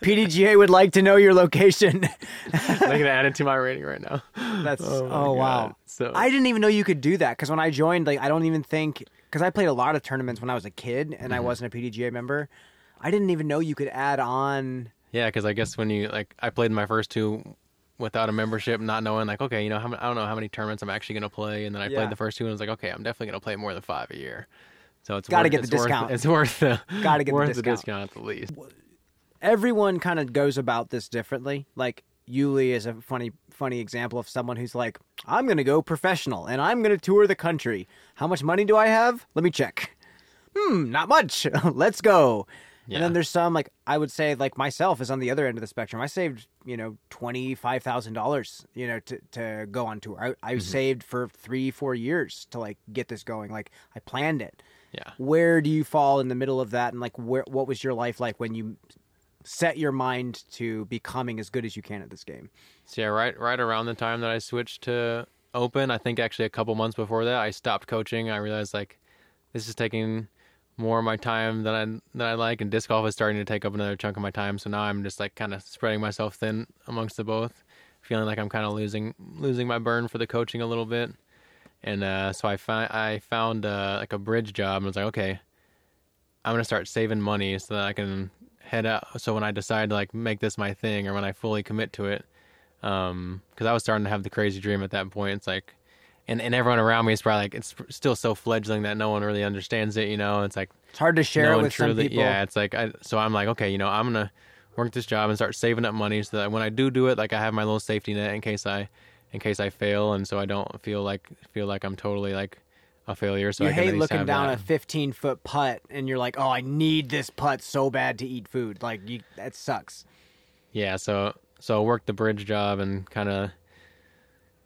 P D G A would like to know your location. I'm going to add it to my rating right now. That's Oh, oh wow. So I didn't even know you could do that because when I joined, like I don't even think, because I played a lot of tournaments when I was a kid and mm-hmm. I wasn't a P D G A member. I didn't even know you could add on. Yeah, because I guess when you, like I played my first two without a membership, not knowing like, okay, you know, how many, I don't know how many tournaments I'm actually going to play. And then I yeah. played the first two and I was like, okay, I'm definitely going to play more than five a year. So it's got to get the discount. It's worth the discount at the least. Everyone kind of goes about this differently. Like Yuli is a funny, funny example of someone who's like, I'm going to go professional and I'm going to tour the country. How much money do I have? Let me check. Hmm, not much. Let's go. Yeah. And then there's some, like, I would say, like, myself is on the other end of the spectrum. I saved, you know, twenty-five thousand dollars, you know, to, to go on tour. I, I mm-hmm. saved for three, four years to, like, get this going. Like, I planned it. Yeah. Where do you fall in the middle of that? And, like, where what was your life like when you set your mind to becoming as good as you can at this game? So, yeah, right, right around the time that I switched to Open, I think actually a couple months before that, I stopped coaching. I realized, like, this is taking more of my time than I than I like, and disc golf is starting to take up another chunk of my time. So now I'm just like kind of spreading myself thin amongst the both, feeling like I'm kind of losing losing my burn for the coaching a little bit. And uh, so I found I found uh, like a bridge job, and I was like, okay, I'm gonna start saving money so that I can head out. So when I decide to like make this my thing, or when I fully commit to it, um, because I was starting to have the crazy dream at that point. It's like. And and everyone around me is probably like, it's still so fledgling that no one really understands it, you know? It's like... It's hard to share no it with truly, some people. Yeah, it's like... I, so I'm like, okay, you know, I'm going to work this job and start saving up money so that when I do do it, like, I have my little safety net in case I in case I fail, and so I don't feel like feel like I'm totally, like, a failure. So you I hate looking down that. a fifteen-foot putt, and you're like, oh, I need this putt so bad to eat food. Like, you, that sucks. Yeah, so, so I worked the bridge job and kind of...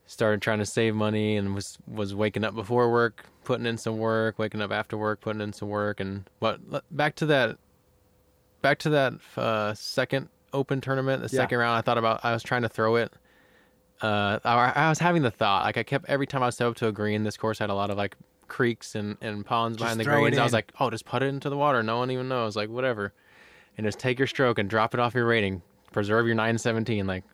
started trying to save money and was, was waking up before work, putting in some work, waking up after work, putting in some work. And but back to that, back to that uh, second open tournament, the yeah. second round, I thought about, I was trying to throw it. Uh, I, I was having the thought, like I kept, every time I was set up to a green, this course had a lot of like creeks and, and ponds behind the greens. I was like, oh, just put it into the water. No one even knows, like whatever. And just take your stroke and drop it off your rating. Preserve your nine seventeen. Like,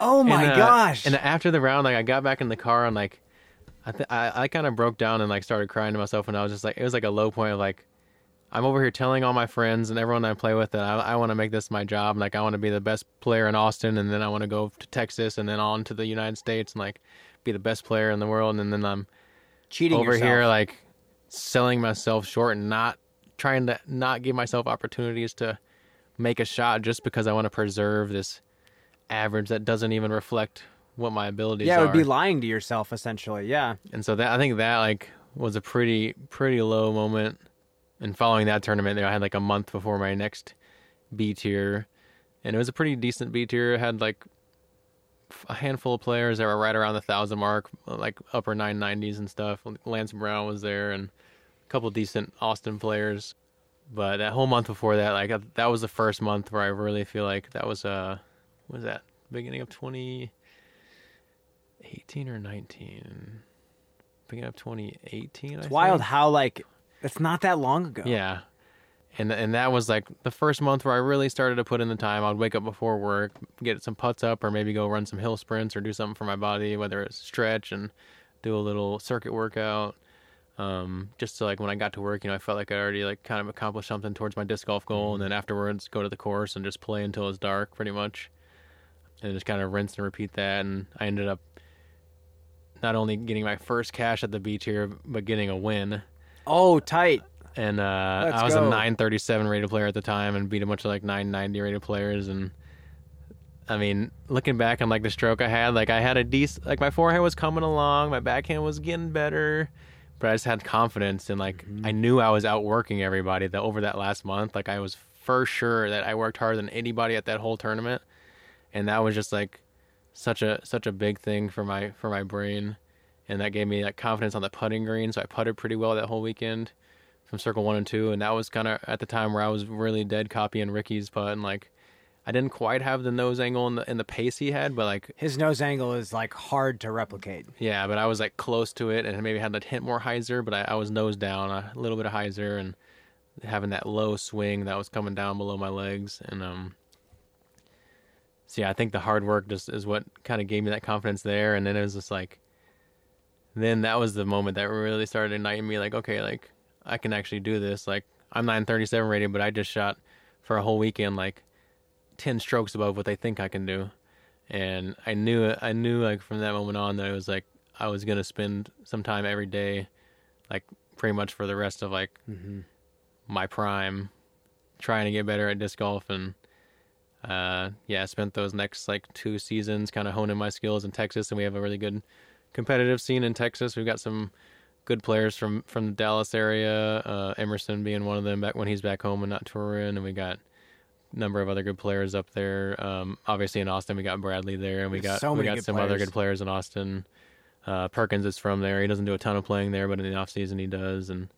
oh my and, uh, gosh! And after the round, like I got back in the car and like I th- I, I kind of broke down and like started crying to myself. And I was just like, it was like a low point of like I'm over here telling all my friends and everyone I play with that I, I want to make this my job. Like I want to be the best player in Austin, and then I want to go to Texas, and then on to the United States, and like be the best player in the world. And then I'm cheating over yourself. Here, like selling myself short and not trying to not give myself opportunities to make a shot just because I want to preserve this average that doesn't even reflect what my abilities are. Yeah, it would are. be lying to yourself essentially. Yeah. And so that I think that like was a pretty pretty low moment. And following that tournament, you know, I had like a month before my next B tier, and it was a pretty decent B tier. I had like a handful of players that were right around the thousand mark, like upper nine nineties and stuff. Lance Brown was there, and a couple decent Austin players. But that whole month before that, like that was the first month where I really feel like that was a uh, what was that? Beginning of twenty eighteen or nineteen? Beginning of twenty eighteen, I think. It's wild how, like, it's not that long ago. Yeah. And and that was like the first month where I really started to put in the time. I'd wake up before work, get some putts up, or maybe go run some hill sprints or do something for my body, whether it's stretch and do a little circuit workout. Um, just to like when I got to work, you know, I felt like I already like kind of accomplished something towards my disc golf goal. And then afterwards, go to the course and just play until it's dark, pretty much. And just kind of rinse and repeat that. And I ended up not only getting my first cash at the beach here, but getting a win. Oh, tight. And uh, Let's I was go. a nine thirty-seven rated player at the time and beat a bunch of like nine ninety rated players. And I mean, looking back on like the stroke I had, like I had a decent, like my forehand was coming along, my backhand was getting better, but I just had confidence and like mm-hmm. I knew I was outworking everybody that over that last month. Like I was for sure that I worked harder than anybody at that whole tournament. And that was just like such a, such a big thing for my, for my brain. And that gave me like confidence on the putting green. So I putted pretty well that whole weekend from circle one and two. And that was kind of at the time where I was really dead copying Ricky's putt. And like, I didn't quite have the nose angle and the, and the pace he had, but like his nose angle is like hard to replicate. Yeah. But I was like close to it and maybe had a hint more hyzer, but I, I was nose down a little bit of hyzer and having that low swing that was coming down below my legs. And, um, so yeah, I think the hard work just is what kind of gave me that confidence there. And then it was just like, then that was the moment that really started igniting me. Like, okay, like, I can actually do this. Like, I'm nine thirty-seven rated, but I just shot for a whole weekend like ten strokes above what they think I can do. And I knew, I knew like from that moment on that it was like I was gonna spend some time every day, like pretty much for the rest of like mm-hmm. my prime, trying to get better at disc golf. And uh, yeah, I spent those next like two seasons kind of honing my skills in Texas, and we have a really good competitive scene in Texas. We've got some good players from, from the Dallas area, uh, Emerson being one of them back when he's back home and not touring. And we got a number of other good players up there. Um, obviously in Austin, we got Bradley there, and we got so we got some players. other good players in Austin. Uh, Perkins is from there. He doesn't do a ton of playing there, but in the off season he does. And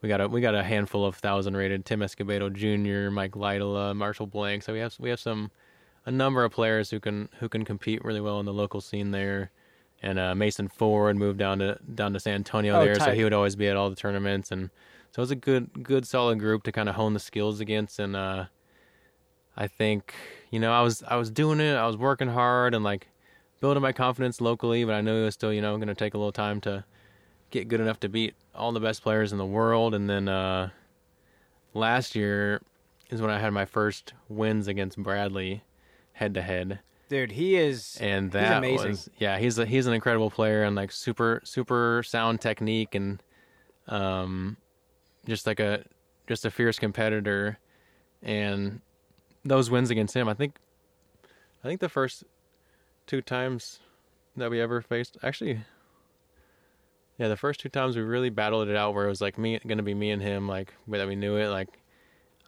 we got a, we got a handful of thousand rated Tim Escobedo Junior, Mike Lydola, Marshall Blank. So we have, we have some, a number of players who can, who can compete really well in the local scene there. And uh, Mason Ford moved down to down to San Antonio oh, there, tight. So he would always be at all the tournaments, and so it was a good, good, solid group to kind of hone the skills against. And uh, I think, you know, I was I was doing it, I was working hard, and like building my confidence locally, but I knew it was still, you know, going to take a little time to get good enough to beat all the best players in the world. And then uh, last year is when I had my first wins against Bradley head to head. Dude, he is and that he's amazing. Was, yeah, he's a, he's an incredible player and like super super sound technique and um just like a just a fierce competitor. And those wins against him, I think I think the first two times that we ever faced, actually yeah, the first two times we really battled it out where it was like me going to be me and him, like that we knew it, like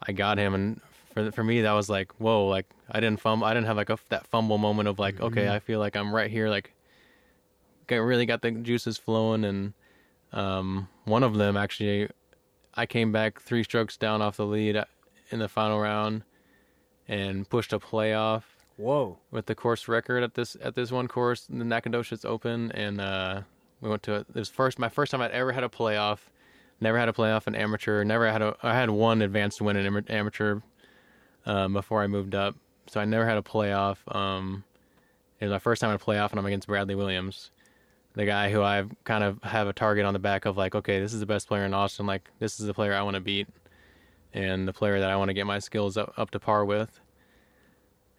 I got him. And For for me, that was like, whoa, like I didn't fumble. I didn't have like a, that fumble moment of like, okay, I feel like I'm right here. Like I really got the juices flowing. And um, one of them actually, I came back three strokes down off the lead in the final round and pushed a playoff. Whoa. With the course record at this at this one course, the Nacogdoches Open. And uh, we went to it. It was first, my first time I'd ever had a playoff. Never had a playoff in amateur. Never had a, I had one advanced win in amateur Um, before I moved up. So I never had a playoff. Um, it was my first time in a playoff, and I'm against Bradley Williams, the guy who I kind of have a target on the back of like, okay, this is the best player in Austin. Like, this is the player I want to beat and the player that I want to get my skills up, up to par with.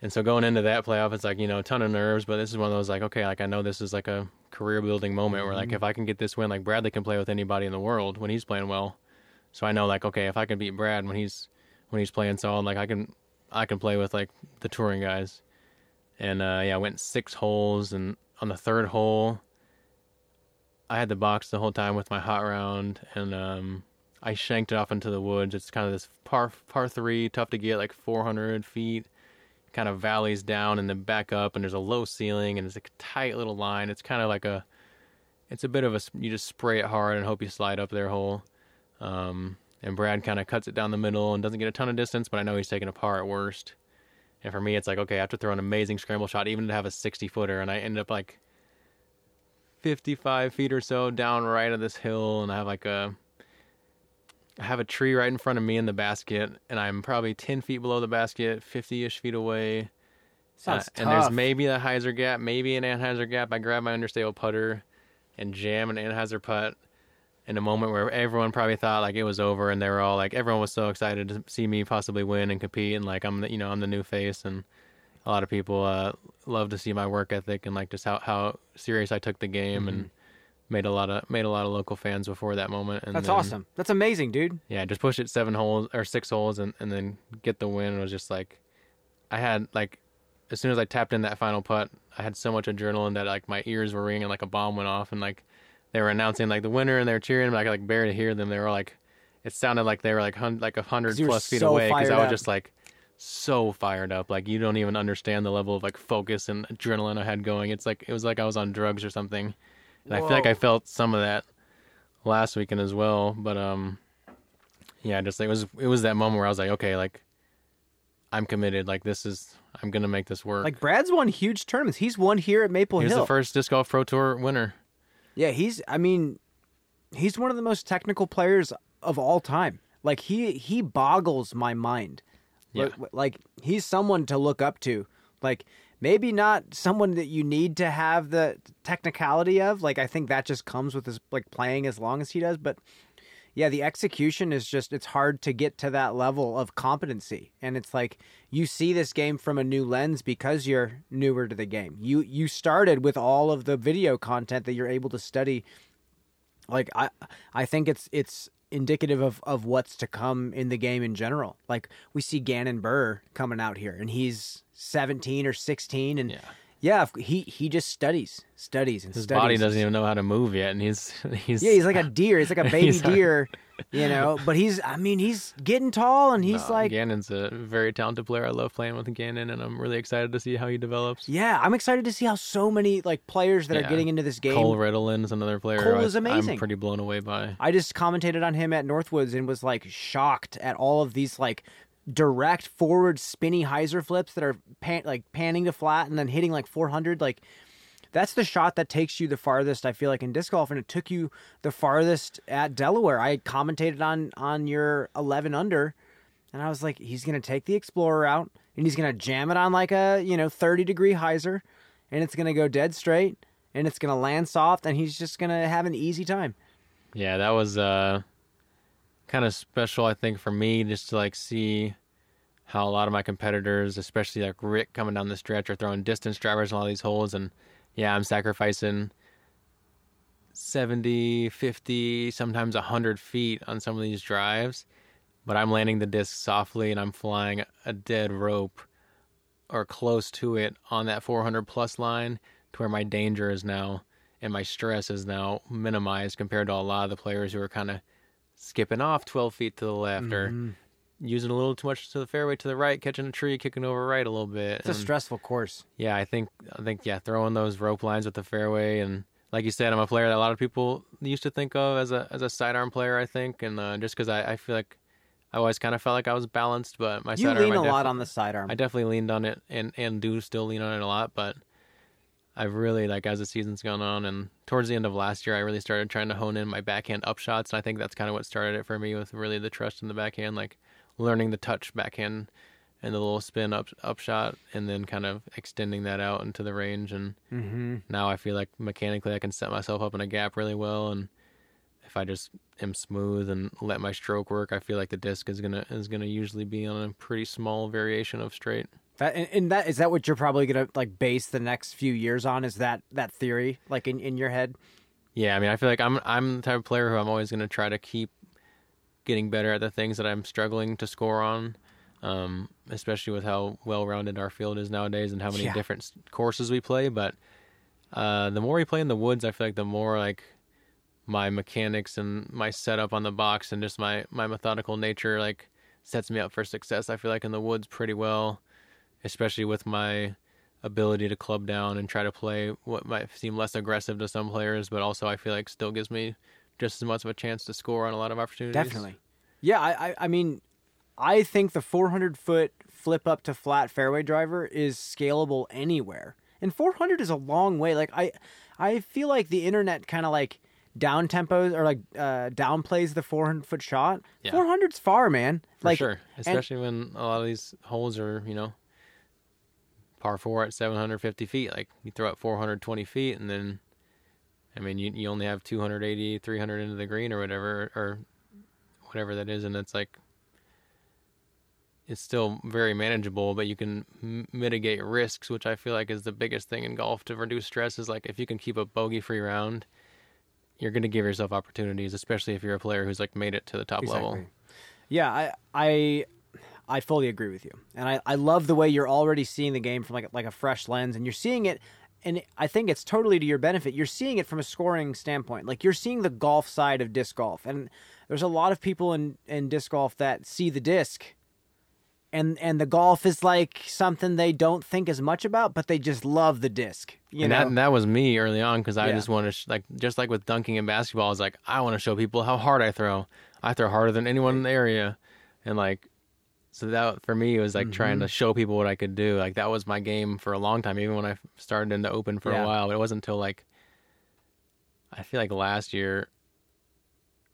And so going into that playoff, it's like, you know, a ton of nerves, but this is one of those like, okay, like I know this is like a career building moment where like, if I can get this win, like Bradley can play with anybody in the world when he's playing well. So I know like, okay, if I can beat Brad when he's, when he's playing solid, like I can, I can play with like the touring guys. And uh, yeah, I went six holes, and on the third hole, I had the box the whole time with my hot round, and um, I shanked it off into the woods. It's kind of this par par three, tough to get, like four hundred feet, kind of valleys down and then back up, and there's a low ceiling, and it's like a tight little line. It's kind of like a, it's a bit of a, you just spray it hard and hope you slide up their hole. Um, And Brad kind of cuts it down the middle and doesn't get a ton of distance, but I know he's taking a par at worst. And for me, it's like, okay, I have to throw an amazing scramble shot, even to have a sixty-footer. And I end up like fifty-five feet or so down right of this hill, and I have like a I have a tree right in front of me in the basket, and I'm probably ten feet below the basket, fifty-ish feet away. Sounds uh, tough. And there's maybe a hyzer gap, maybe an anhyzer gap. I grab my understable putter and jam an anhyzer putt in a moment where everyone probably thought like it was over, and they were all like, everyone was so excited to see me possibly win and compete, and like I'm the, you know, I'm the new face, and a lot of people uh, love to see my work ethic and like just how, how serious I took the game, mm-hmm. and made a lot of made a lot of local fans before that moment. And that's then, awesome. That's amazing, dude. Yeah, just push it seven holes or six holes, and, and then get the win. It was just like, I had like, as soon as I tapped in that final putt, I had so much adrenaline that like my ears were ringing, like a bomb went off, and like they were announcing like the winner and they were cheering, but I could like barely hear them. They were like, it sounded like they were like hun- like a hundred plus feet so away, because I was up. just like so fired up. Like you don't even understand the level of like focus and adrenaline I had going. It's like it was like I was on drugs or something. And Whoa. I feel like I felt some of that last weekend as well. But um, yeah, just it was it was that moment where I was like, okay, like I'm committed. Like this is. I'm going to make this work. Like, Brad's won huge tournaments. He's won here at Maple Hill. He was the first Disc Golf Pro Tour winner. Yeah, he's, I mean, he's one of the most technical players of all time. Like, he he boggles my mind. Yeah. Like, like, he's someone to look up to. Like, maybe not someone that you need to have the technicality of. Like, I think that just comes with his, like, playing as long as he does. But, yeah, the execution is just, it's hard to get to that level of competency. And it's like, you see this game from a new lens because you're newer to the game. You you started with all of the video content that you're able to study. Like, I I think it's it's indicative of, of what's to come in the game in general. Like, we see Gannon Burr coming out here, and he's seventeen or sixteen, and... Yeah. Yeah, he he just studies, studies, and his studies. His body doesn't even know how to move yet, and he's he's yeah, he's like a deer, he's like a baby deer, you know. But he's, I mean, he's getting tall, and he's no, like Gannon's a very talented player. I love playing with Gannon, and I'm really excited to see how he develops. Yeah, I'm excited to see how so many like players that yeah. are getting into this game. Cole Riddlein is another player. Cole is amazing. I'm pretty blown away by. I just commentated on him at Northwoods and was like shocked at all of these like. Direct forward spinny hyzer flips that are pan, like panning to flat and then hitting like four hundred. Like that's the shot that takes you the farthest, I feel like, in disc golf, and it took you the farthest at Delaware. I commentated on on your eleven under, and I was like, he's gonna take the Explorer out and he's gonna jam it on like a, you know, thirty degree hyzer, and it's gonna go dead straight and it's gonna land soft, and he's just gonna have an easy time. Yeah, that was uh kind of special, I think, for me, just to like see how a lot of my competitors, especially like Rick coming down the stretch, are throwing distance drivers in all these holes, and yeah, I'm sacrificing seventy, fifty, sometimes one hundred feet on some of these drives, but I'm landing the disc softly and I'm flying a dead rope or close to it on that four hundred plus line, to where my danger is now and my stress is now minimized compared to a lot of the players who are kind of skipping off twelve feet to the left, mm-hmm. or using a little too much to the fairway to the right, catching a tree, kicking over right a little bit. It's and a stressful course. Yeah, I think, I think yeah, throwing those rope lines with the fairway. And like you said, I'm a player that a lot of people used to think of as a as a sidearm player, I think. And uh, just because I, I feel like I always kind of felt like I was balanced, but my you sidearm... You lean a lot on the sidearm. I definitely leaned on it, and, and do still lean on it a lot, but I've really, like, as the season's gone on, and towards the end of last year, I really started trying to hone in my backhand upshots, and I think that's kind of what started it for me, with really the trust in the backhand, like learning the touch backhand and the little spin up upshot, and then kind of extending that out into the range. And mm-hmm. now I feel like mechanically I can set myself up in a gap really well, and if I just am smooth and let my stroke work, I feel like the disc is gonna is gonna usually be on a pretty small variation of straight. That, and, and that is that what you're probably gonna like base the next few years on? Is that that theory like in, in your head? Yeah, I mean, I feel like I'm I'm the type of player who I'm always gonna try to keep getting better at the things that I'm struggling to score on, um, especially with how well-rounded our field is nowadays and how many yeah. different courses we play. But uh, the more we play in the woods, I feel like the more like my mechanics and my setup on the box and just my my methodical nature like sets me up for success. I feel like in the woods pretty well. Especially with my ability to club down and try to play what might seem less aggressive to some players, but also I feel like still gives me just as much of a chance to score on a lot of opportunities. Definitely. Yeah, I, I mean, I think the four hundred foot flip up to flat fairway driver is scalable anywhere. And four hundred is a long way. Like I I feel like the internet kind of like down tempos or like uh, downplays the four hundred foot shot. Yeah. four hundred's far, man. For like, sure, especially and, when a lot of these holes are, you know, par four at seven hundred fifty feet. Like you throw out four hundred twenty feet, and then, I mean, you you only have two eighty, three hundred into the green or whatever or whatever that is, and it's like it's still very manageable, but you can m- mitigate risks, which I feel like is the biggest thing in golf to reduce stress. Is like if you can keep a bogey-free round, you're going to give yourself opportunities, especially if you're a player who's like made it to the top exactly. level. Yeah, I I I fully agree with you, and I, I love the way you're already seeing the game from like like a fresh lens, and you're seeing it. And I think it's totally to your benefit. You're seeing it from a scoring standpoint. Like, you're seeing the golf side of disc golf. And there's a lot of people in, in disc golf that see the disc. And and the golf is, like, something they don't think as much about, but they just love the disc. You and, know? That, and that was me early on because I yeah. just want to, sh- like, just like with dunking and basketball, I was like, I want to show people how hard I throw. I throw harder than anyone in the area. And, like... So that, for me, it was like mm-hmm. trying to show people what I could do. Like, that was my game for a long time, even when I started in the Open for yeah. a while. But it wasn't until, like, I feel like last year,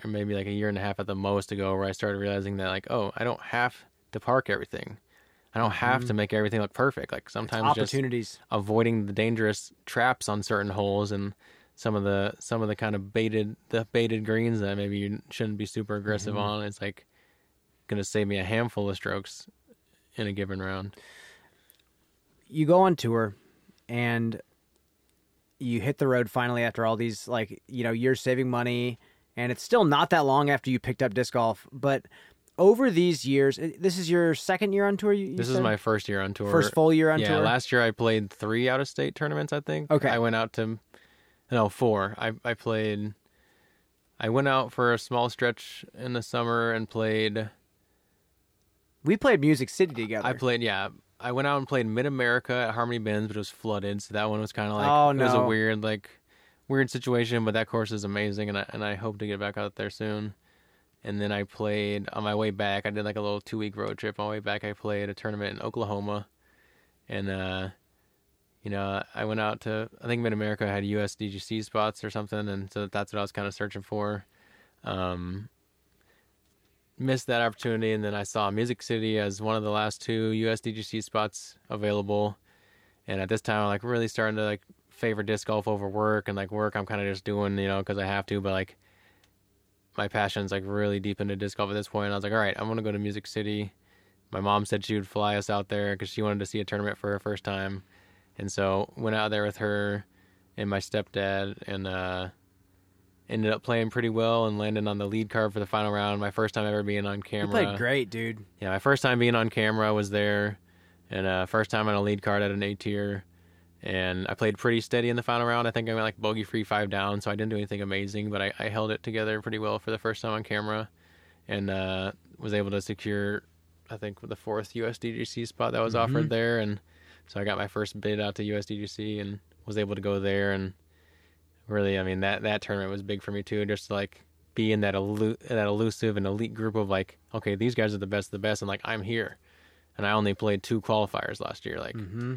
or maybe like a year and a half at the most ago, where I started realizing that, like, oh, I don't have to park everything. I don't have mm-hmm. to make everything look perfect. Like, sometimes it's opportunities. Just avoiding the dangerous traps on certain holes and some of the some of the kind of baited the baited greens that maybe you shouldn't be super aggressive mm-hmm. on. It's like... going to save me a handful of strokes in a given round. You go on tour and you hit the road finally after all these, like, you know, you're saving money, and it's still not that long after you picked up disc golf, but over these years, this is your second year on tour? You, you this said? Is my first year on tour. First full year on yeah, tour? Yeah, last year I played three out-of-state tournaments, I think. Okay. I went out to, no, four. I, I played, I went out for a small stretch in the summer and played... We played Music City together. I played, yeah. I went out and played Mid-America at Harmony Bends, but it was flooded, so that one was kind of like, oh, no. It was a weird, like, weird situation, but that course is amazing, and I, and I hope to get back out there soon. And then I played, on my way back, I did like a little two-week road trip. On my way back, I played a tournament in Oklahoma, and, uh, you know, I went out to, I think Mid-America had U S D G C spots or something, and so that's what I was kind of searching for. Um... Missed that opportunity, and then I saw Music City as one of the last two U S D G C spots available. And at this time, I'm like really starting to like favor disc golf over work, and like work I'm kind of just doing, you know, because I have to. But like my passion's like really deep into disc golf at this point. And I was like, all right, I'm gonna go to Music City. My mom said she would fly us out there because she wanted to see a tournament for her first time, and so went out there with her and my stepdad, and uh, ended up playing pretty well and landed on the lead card for the final round. My first time ever being on camera. You played great, dude. Yeah, my first time being on camera was there. And uh, first time on a lead card at an A-tier. And I played pretty steady in the final round. I think I went like bogey-free five down, so I didn't do anything amazing. But I, I held it together pretty well for the first time on camera. And uh, was able to secure, I think, the fourth U S D G C spot that was mm-hmm. offered there. And so I got my first bid out to U S D G C and was able to go there and... Really, I mean, that, that tournament was big for me, too, just to, like, be in that, elu- that elusive and elite group of, like, okay, these guys are the best of the best, and, like, I'm here. And I only played two qualifiers last year. Like, mm-hmm.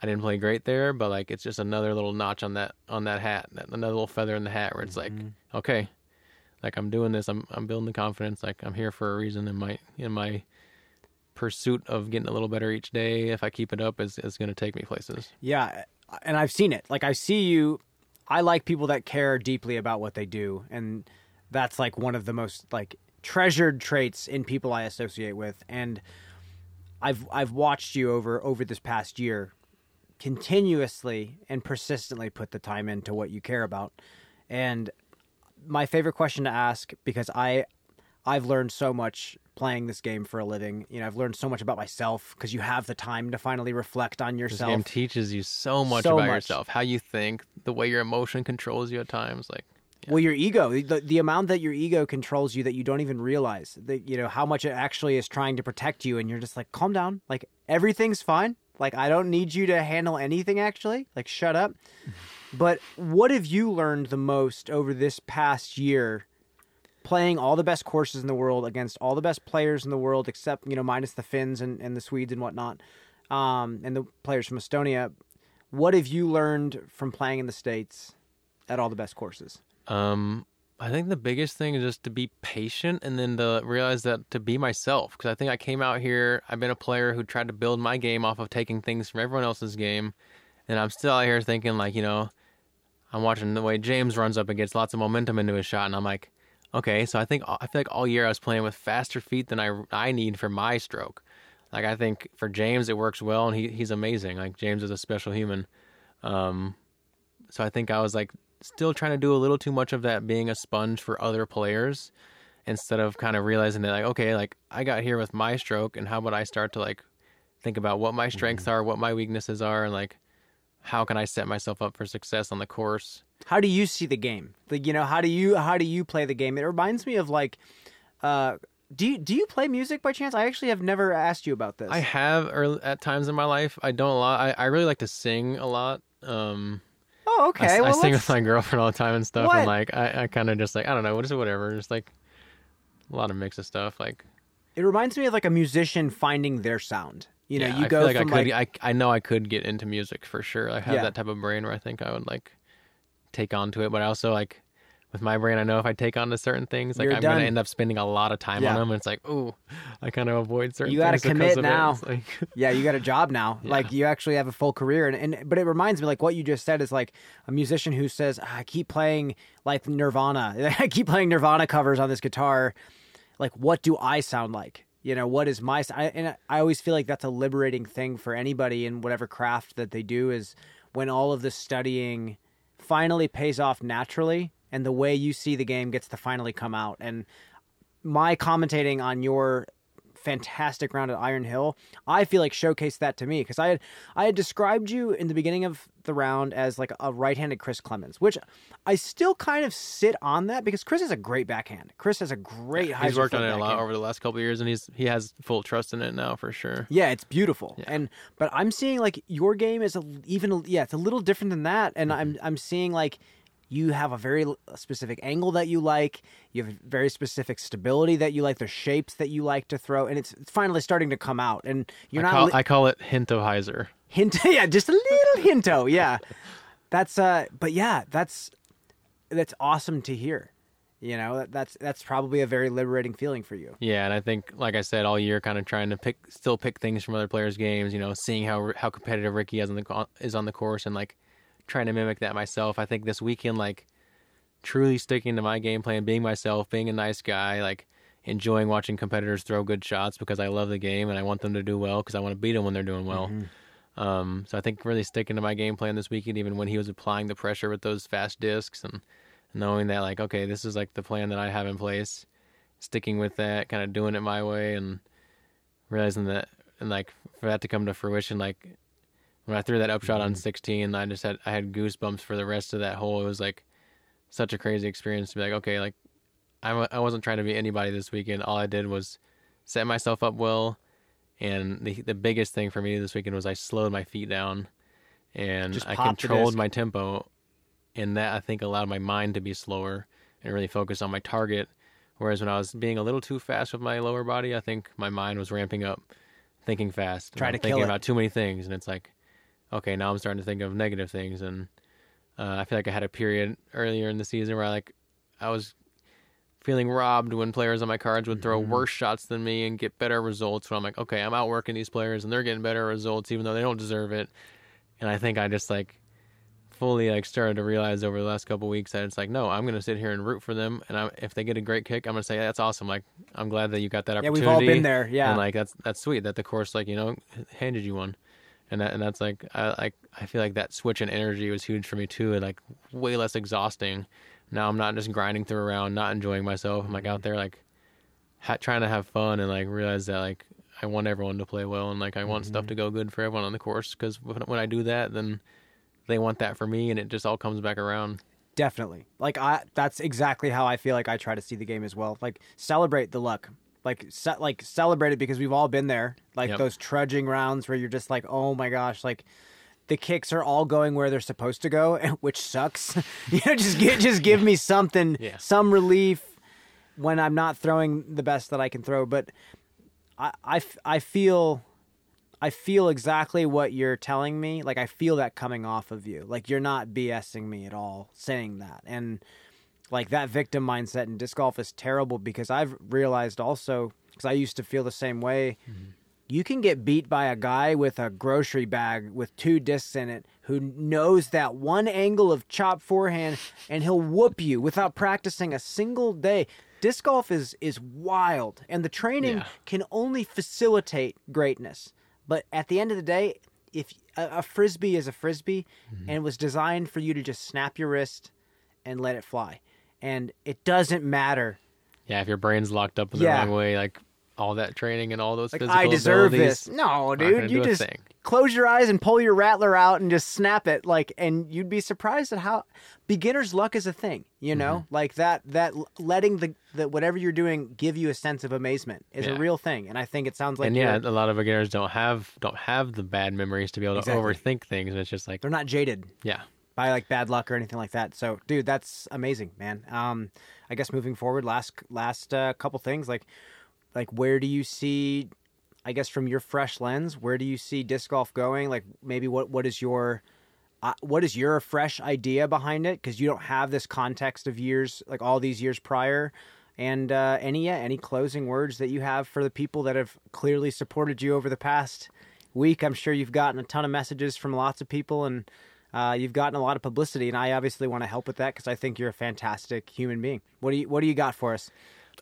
I didn't play great there, but, like, it's just another little notch on that on that hat, that, another little feather in the hat where it's mm-hmm. like, okay, like, I'm doing this. I'm I'm building the confidence. Like, I'm here for a reason in my in my pursuit of getting a little better each day. If I keep it up, it's, it's going to take me places. Yeah, and I've seen it. Like, I see you... I like people that care deeply about what they do, and that's like one of the most like treasured traits in people I associate with. And I've I've watched you over over this past year continuously and persistently put the time into what you care about. And my favorite question to ask, because I I've learned so much playing this game for a living. You know, I've learned so much about myself because you have the time to finally reflect on yourself. This game teaches you so much so about much. yourself, how you think, the way your emotion controls you at times. Like, yeah. Well, your ego, the, the amount that your ego controls you that you don't even realize, that, you know, how much it actually is trying to protect you. And you're just like, calm down. Like, everything's fine. Like, I don't need you to handle anything, actually. Like, shut up. But what have you learned the most over this past year playing all the best courses in the world against all the best players in the world, except, you know, minus the Finns and, and the Swedes and whatnot, um, and the players from Estonia? What have you learned from playing in the States at all the best courses? Um, I think the biggest thing is just to be patient and then to realize that to be myself. Because I think I came out here, I've been a player who tried to build my game off of taking things from everyone else's game. And I'm still out here thinking, like, you know, I'm watching the way James runs up and gets lots of momentum into his shot. And I'm like, okay, so I think I feel like all year I was playing with faster feet than I, I need for my stroke. Like, I think for James, it works well, and he he's amazing. Like, James is a special human. Um, so I think I was, like, still trying to do a little too much of that, being a sponge for other players, instead of kind of realizing that, like, okay, like, I got here with my stroke, and how would I start to, like, think about what my strengths mm-hmm. are, what my weaknesses are, and, like, how can I set myself up for success on the course? How do you see the game? Like, you know, how do you how do you play the game? It reminds me of, like, uh, do you, do you play music by chance? I actually have never asked you about this. I have early, at times in my life. I don't a lot. I, I really like to sing a lot. Um, oh, okay. I, well, I sing let's... with my girlfriend all the time and stuff. What? And, like, I, I kind of just, like, I don't know, what is it, whatever. Just, like, a lot of mix of stuff. Like, it reminds me of, like, a musician finding their sound. You know, yeah, you I go feel like from I could, like... I, I know I could get into music for sure. I have yeah. that type of brain where I think I would, like, take on to it. But I also, like, with my brain, I know if I take on to certain things, like, You're I'm going to end up spending a lot of time yeah. on them. And it's like, ooh, I kind of avoid certain you gotta things. You got to commit now. Like... yeah, you got a job now. Yeah. Like, you actually have a full career. And, and But it reminds me, like, what you just said is, like, a musician who says, I keep playing, like, Nirvana. I keep playing Nirvana covers on this guitar. Like, what do I sound like? You know, what is my... I, and I always feel like that's a liberating thing for anybody in whatever craft that they do, is when all of the studying finally pays off naturally, and the way you see the game gets to finally come out. And my commentating on your fantastic round at Iron Hill, I feel like showcased that to me, because I had I had described you in the beginning of the round as, like, a right-handed Chris Clemens, which I still kind of sit on that, because Chris has a great backhand. Chris has a great yeah, he's worked on it backhand. A lot over the last couple of years, and he's he has full trust in it now for sure. Yeah, it's beautiful. Yeah. And but I'm seeing, like, your game is a, even yeah, it's a little different than that, and mm-hmm. I'm I'm seeing, like, you have a very specific angle that you like. You have very specific stability that you like. There's shapes that you like to throw, and it's finally starting to come out. And you're I not. Call, li- I call it Hintohizer. Hint, yeah, just a little hinto, yeah. That's uh, but yeah, that's that's awesome to hear. You know, that's that's probably a very liberating feeling for you. Yeah, and I think, like I said, all year, kind of trying to pick, still pick things from other players' games. You know, seeing how how competitive Ricky is on the is on the course, and, like, trying to mimic that myself. I think this weekend, like, truly sticking to my game plan, being myself, being a nice guy, like, enjoying watching competitors throw good shots, because I love the game and I want them to do well, because I want to beat them when they're doing well. Mm-hmm. Um, so I think really sticking to my game plan this weekend, even when he was applying the pressure with those fast discs, and knowing that, like, okay, this is, like, the plan that I have in place, sticking with that, kind of doing it my way, and realizing that, and, like, for that to come to fruition, like, when I threw that upshot on sixteen, I just had I had goosebumps for the rest of that hole. It was, like, such a crazy experience to be like, okay, like, I I wasn't trying to be anybody this weekend. All I did was set myself up well, and the the biggest thing for me this weekend was I slowed my feet down, and just I controlled my tempo, and that, I think, allowed my mind to be slower and really focus on my target. Whereas when I was being a little too fast with my lower body, I think my mind was ramping up, thinking fast, trying to thinking kill it. About too many things, and it's like, okay, now I'm starting to think of negative things. And uh, I feel like I had a period earlier in the season where I, like, I was feeling robbed when players on my cards would throw mm-hmm. worse shots than me and get better results. When I'm like, okay, I'm outworking these players and they're getting better results, even though they don't deserve it. And I think I just, like, fully, like, started to realize over the last couple of weeks that it's like, no, I'm going to sit here and root for them. And I, if they get a great kick, I'm going to say, that's awesome. Like, I'm glad that you got that opportunity. Yeah, we've all been there. Yeah. And, like, that's, that's sweet that the course, like, you know, handed you one. And that, and that's, like, I like I feel like that switch in energy was huge for me too, and, like, way less exhausting. Now I'm not just grinding through a round, not enjoying myself. I'm, like, out there, like, ha- trying to have fun, and, like, realize that, like, I want everyone to play well, and, like, I want mm-hmm. stuff to go good for everyone on the course, because when, when I do that, then they want that for me, and it just all comes back around. Definitely, like, I that's exactly how I feel like I try to see the game as well. Like, celebrate the luck. Like, ce- like celebrate it, because we've all been there. Like, yep. Those trudging rounds where you're just like, oh my gosh, like, the kicks are all going where they're supposed to go, which sucks. You know, just get, just give yeah. me something, yeah. some relief when I'm not throwing the best that I can throw. But I, I, I feel, I feel exactly what you're telling me. Like, I feel that coming off of you. Like, you're not BSing me at all saying that. And like that victim mindset in disc golf is terrible, because I've realized also, because I used to feel the same way, mm-hmm. you can get beat by a guy with a grocery bag with two discs in it who knows that one angle of chop forehand, and he'll whoop you without practicing a single day. Disc golf is, is wild, and the training yeah. can only facilitate greatness. But at the end of the day, if a, a frisbee is a frisbee, mm-hmm. and was designed for you to just snap your wrist and let it fly. And it doesn't matter. Yeah, if your brain's locked up in the yeah. wrong way, like all that training and all those like, physical I deserve this. No, dude, you just close your eyes and pull your rattler out and just snap it. Like, and you'd be surprised at how beginner's luck is a thing, you know, mm-hmm. like that, that letting the, the, whatever you're doing, give you a sense of amazement is yeah. a real thing. And I think it sounds like, and yeah, a lot of beginners don't have, don't have the bad memories to be able to exactly. overthink things. And it's just like, they're not jaded. Yeah. By like bad luck or anything like that. So, dude, that's amazing, man. Um, I guess moving forward, last last uh, couple things, like, like where do you see, I guess from your fresh lens, where do you see disc golf going? Like maybe what what is your uh, what is your fresh idea behind it? Because you don't have this context of years, like all these years prior. And uh, any yeah, any closing words that you have for the people that have clearly supported you over the past week? I'm sure you've gotten a ton of messages from lots of people, and Uh, you've gotten a lot of publicity, and I obviously want to help with that because I think you're a fantastic human being. What do you What do you got for us?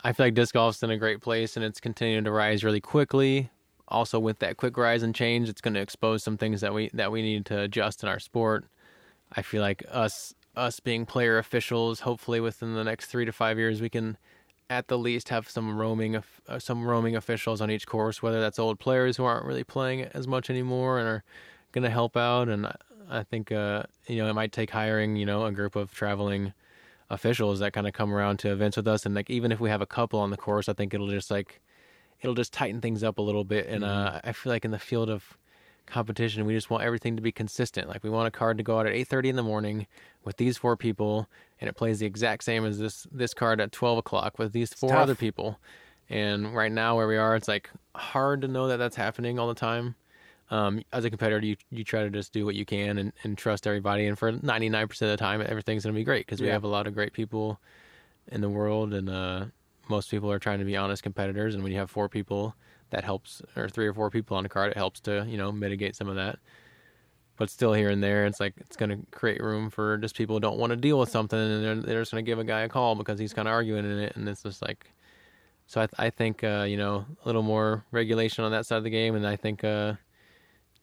I feel like disc golf's in a great place, and it's continuing to rise really quickly. Also, with that quick rise and change, it's going to expose some things that we that we need to adjust in our sport. I feel like us us being player officials, hopefully within the next three to five years, we can at the least have some roaming uh, some roaming officials on each course, whether that's old players who aren't really playing as much anymore and are going to help out. And I think, uh, you know, it might take hiring, you know, a group of traveling officials that kind of come around to events with us. And like, even if we have a couple on the course, I think it'll just like, it'll just tighten things up a little bit. And, uh, I feel like in the field of competition, we just want everything to be consistent. Like we want a card to go out at eight thirty in the morning with these four people, and it plays the exact same as this, this card at twelve o'clock with these four other people. And right now where we are, it's like hard to know that that's happening all the time. Um, as a competitor, you you try to just do what you can and, and trust everybody. And for ninety-nine percent of the time, everything's going to be great because we yeah. have a lot of great people in the world. And uh, most people are trying to be honest competitors. And when you have four people, that helps, or three or four people on a card, it helps to, you know, mitigate some of that. But still here and there, it's like it's going to create room for just people who don't want to deal with something. And they're, they're just going to give a guy a call because he's kind of arguing in it. And it's just like, so I, th- I think, uh, you know, a little more regulation on that side of the game. And I think... Uh,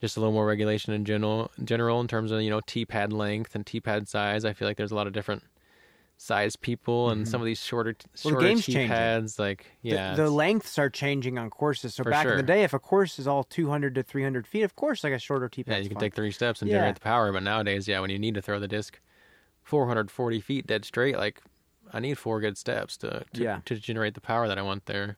Just a little more regulation in general, general in terms of, you know, tee pad length and tee pad size. I feel like there's a lot of different size people, and mm-hmm. some of these shorter, well, shorter the game's tee changing. Pads, like yeah, the, the lengths are changing on courses. So back sure. in the day, if a course is all two hundred to three hundred feet, of course, like a shorter tee pad. Yeah, you can fun. Take three steps and yeah. generate the power. But nowadays, yeah, when you need to throw the disc four hundred forty feet dead straight, like I need four good steps to to, yeah. to generate the power that I want there.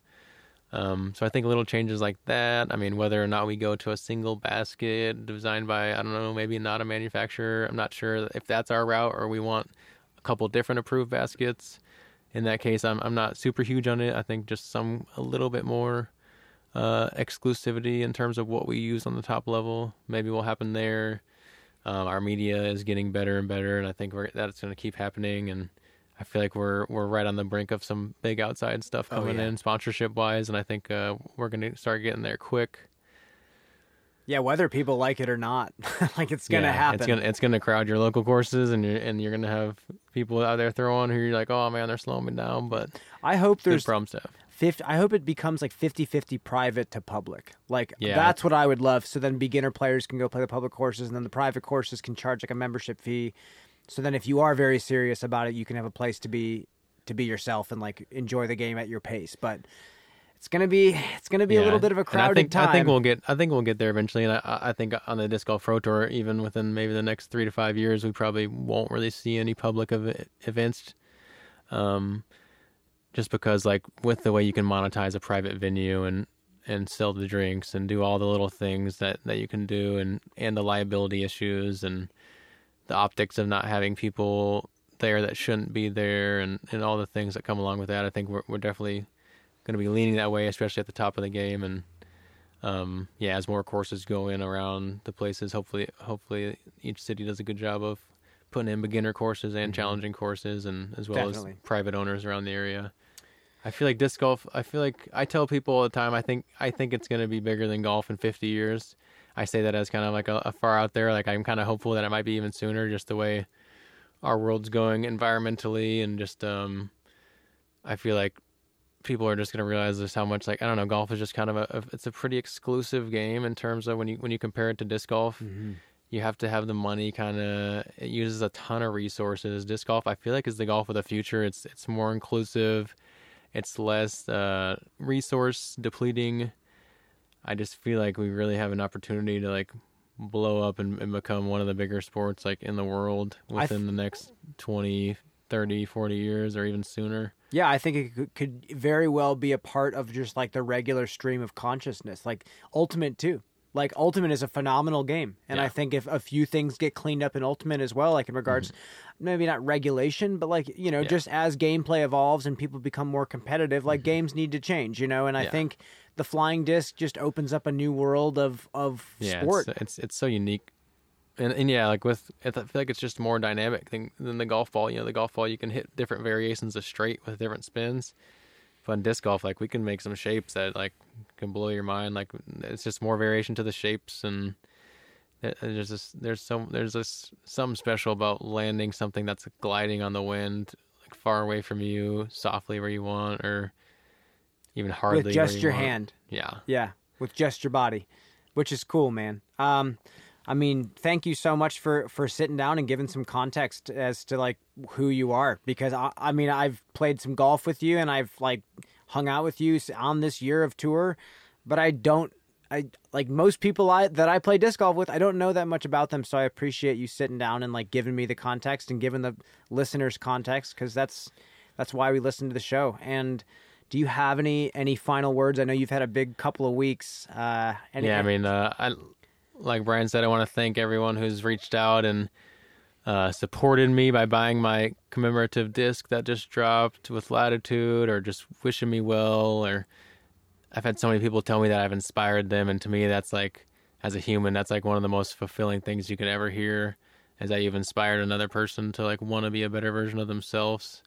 Um, so I think little changes like that. I mean, whether or not we go to a single basket designed by, I don't know, maybe not a manufacturer. I'm not sure if that's our route or we want a couple different approved baskets. In that case, I'm I'm not super huge on it. I think just some a little bit more uh, exclusivity in terms of what we use on the top level. Maybe will happen there. Um, our media is getting better and better, and I think we're, that's going to keep happening. And I feel like we're we're right on the brink of some big outside stuff coming oh, yeah. in, sponsorship-wise, and I think uh, we're going to start getting there quick. Yeah, whether people like it or not, like it's going to yeah, happen. It's going it's going to crowd your local courses, and you're and you're going to have people out there throwing who you're like, oh man, they're slowing me down. But I hope there's problem stuff. fifty I hope it becomes like fifty-fifty private to public. Like yeah. that's what I would love. So then beginner players can go play the public courses, and then the private courses can charge like a membership fee. So then if you are very serious about it, you can have a place to be to be yourself and like enjoy the game at your pace. But it's going to be it's going to be yeah. a little bit of a crowded I think, time. I think we'll get I think we'll get there eventually. And I, I think on the Disc Golf Pro Tour, even within maybe the next three to five years, we probably won't really see any public ev- events. Um, just because like with the way you can monetize a private venue and and sell the drinks and do all the little things that, that you can do and, and the liability issues and the optics of not having people there that shouldn't be there and, and all the things that come along with that. I think we're we're definitely going to be leaning that way, especially at the top of the game. And, um, yeah, as more courses go in around the places, hopefully, hopefully each city does a good job of putting in beginner courses and challenging courses, and as well Definitely. as private owners around the area. I feel like disc golf, I feel like I tell people all the time, I think I think it's going to be bigger than golf in fifty years. I say that as kind of like a, a far out there. Like I'm kind of hopeful that it might be even sooner, just the way our world's going environmentally, and just um, I feel like people are just going to realize just how much, like, I don't know, golf is just kind of a, a it's a pretty exclusive game in terms of when you when you compare it to disc golf. Mm-hmm. You have to have the money, kind of. It uses a ton of resources. Disc golf, I feel like, is the golf of the future. It's it's more inclusive. It's less uh, resource depleting. I just feel like we really have an opportunity to like blow up and, and become one of the bigger sports like in the world within th- the next twenty, thirty, forty years, or even sooner. Yeah, I think it could very well be a part of just like the regular stream of consciousness, like Ultimate too. Like, Ultimate is a phenomenal game. And yeah. I think if a few things get cleaned up in Ultimate as well, like in regards, mm-hmm. maybe not regulation, but like, you know, yeah. just as gameplay evolves and people become more competitive, like mm-hmm. games need to change, you know? And I yeah. think the flying disc just opens up a new world of, of yeah, sport. It's, it's it's so unique. And, and yeah, like with, I feel like it's just more dynamic than, than the golf ball. You know, the golf ball, you can hit different variations of straight with different spins. On disc golf, like, we can make some shapes that like can blow your mind. Like, it's just more variation to the shapes, and there's this there's some there's this something special about landing something that's gliding on the wind, like far away from you, softly where you want, or even hardly with just your hand. Yeah, yeah, with just your body, which is cool, man. Um, I mean, thank you so much for, for sitting down and giving some context as to like who you are, because I, I mean, I've played some golf with you and I've like hung out with you on this year of tour, but I don't, I like most people I, that I play disc golf with, I don't know that much about them. So I appreciate you sitting down and like giving me the context and giving the listeners context. 'Cause that's, that's why we listen to the show. And do you have any, any final words? I know you've had a big couple of weeks. Uh, any, yeah, I mean, uh, I, like Brian said, I want to thank everyone who's reached out and uh, supported me by buying my commemorative disc that just dropped with Latitude, or just wishing me well. Or I've had so many people tell me that I've inspired them. And to me, that's like, as a human, that's like one of the most fulfilling things you could ever hear, is that you've inspired another person to like want to be a better version of themselves.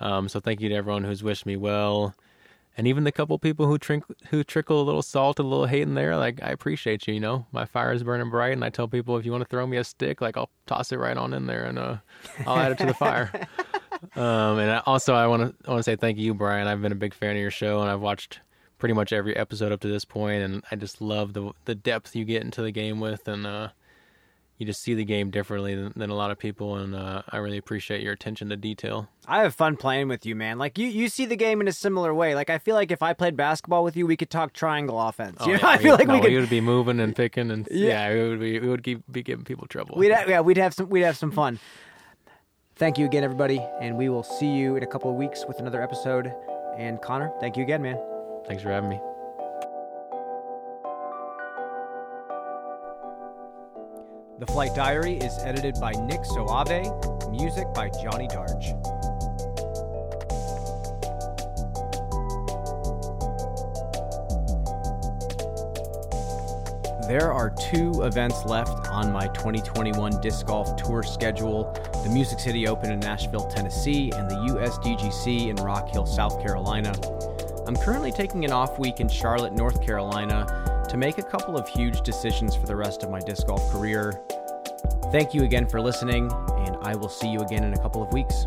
Um, so thank you to everyone who's wished me well. And even the couple people who trink, who trickle a little salt, a little hate in there, like, I appreciate you, you know? My fire is burning bright, and I tell people, if you want to throw me a stick, like, I'll toss it right on in there, and uh, I'll add it to the fire. um, and I, also, I want to I want to say thank you, Brian. I've been a big fan of your show, and I've watched pretty much every episode up to this point, and I just love the the depth you get into the game with, and uh, you just see the game differently than, than a lot of people, and uh, I really appreciate your attention to detail. I have fun playing with you, man. Like, you, you see the game in a similar way. Like, I feel like if I played basketball with you, we could talk triangle offense. Oh, you know, yeah, I feel like no, we could. We would be moving and picking, and yeah, yeah we would be we would keep, be giving people trouble. We'd ha- yeah, we'd have some we'd have some fun. Thank you again, everybody, and we will see you in a couple of weeks with another episode. And Connor, thank you again, man. Thanks for having me. The Flight Diary is edited by Nick Soave, music by Johnny Darge. There are two events left on my twenty twenty-one disc golf tour schedule, the Music City Open in Nashville, Tennessee, and the U S D G C in Rock Hill, South Carolina. I'm currently taking an off week in Charlotte, North Carolina, to make a couple of huge decisions for the rest of my disc golf career. Thank you again for listening, and I will see you again in a couple of weeks.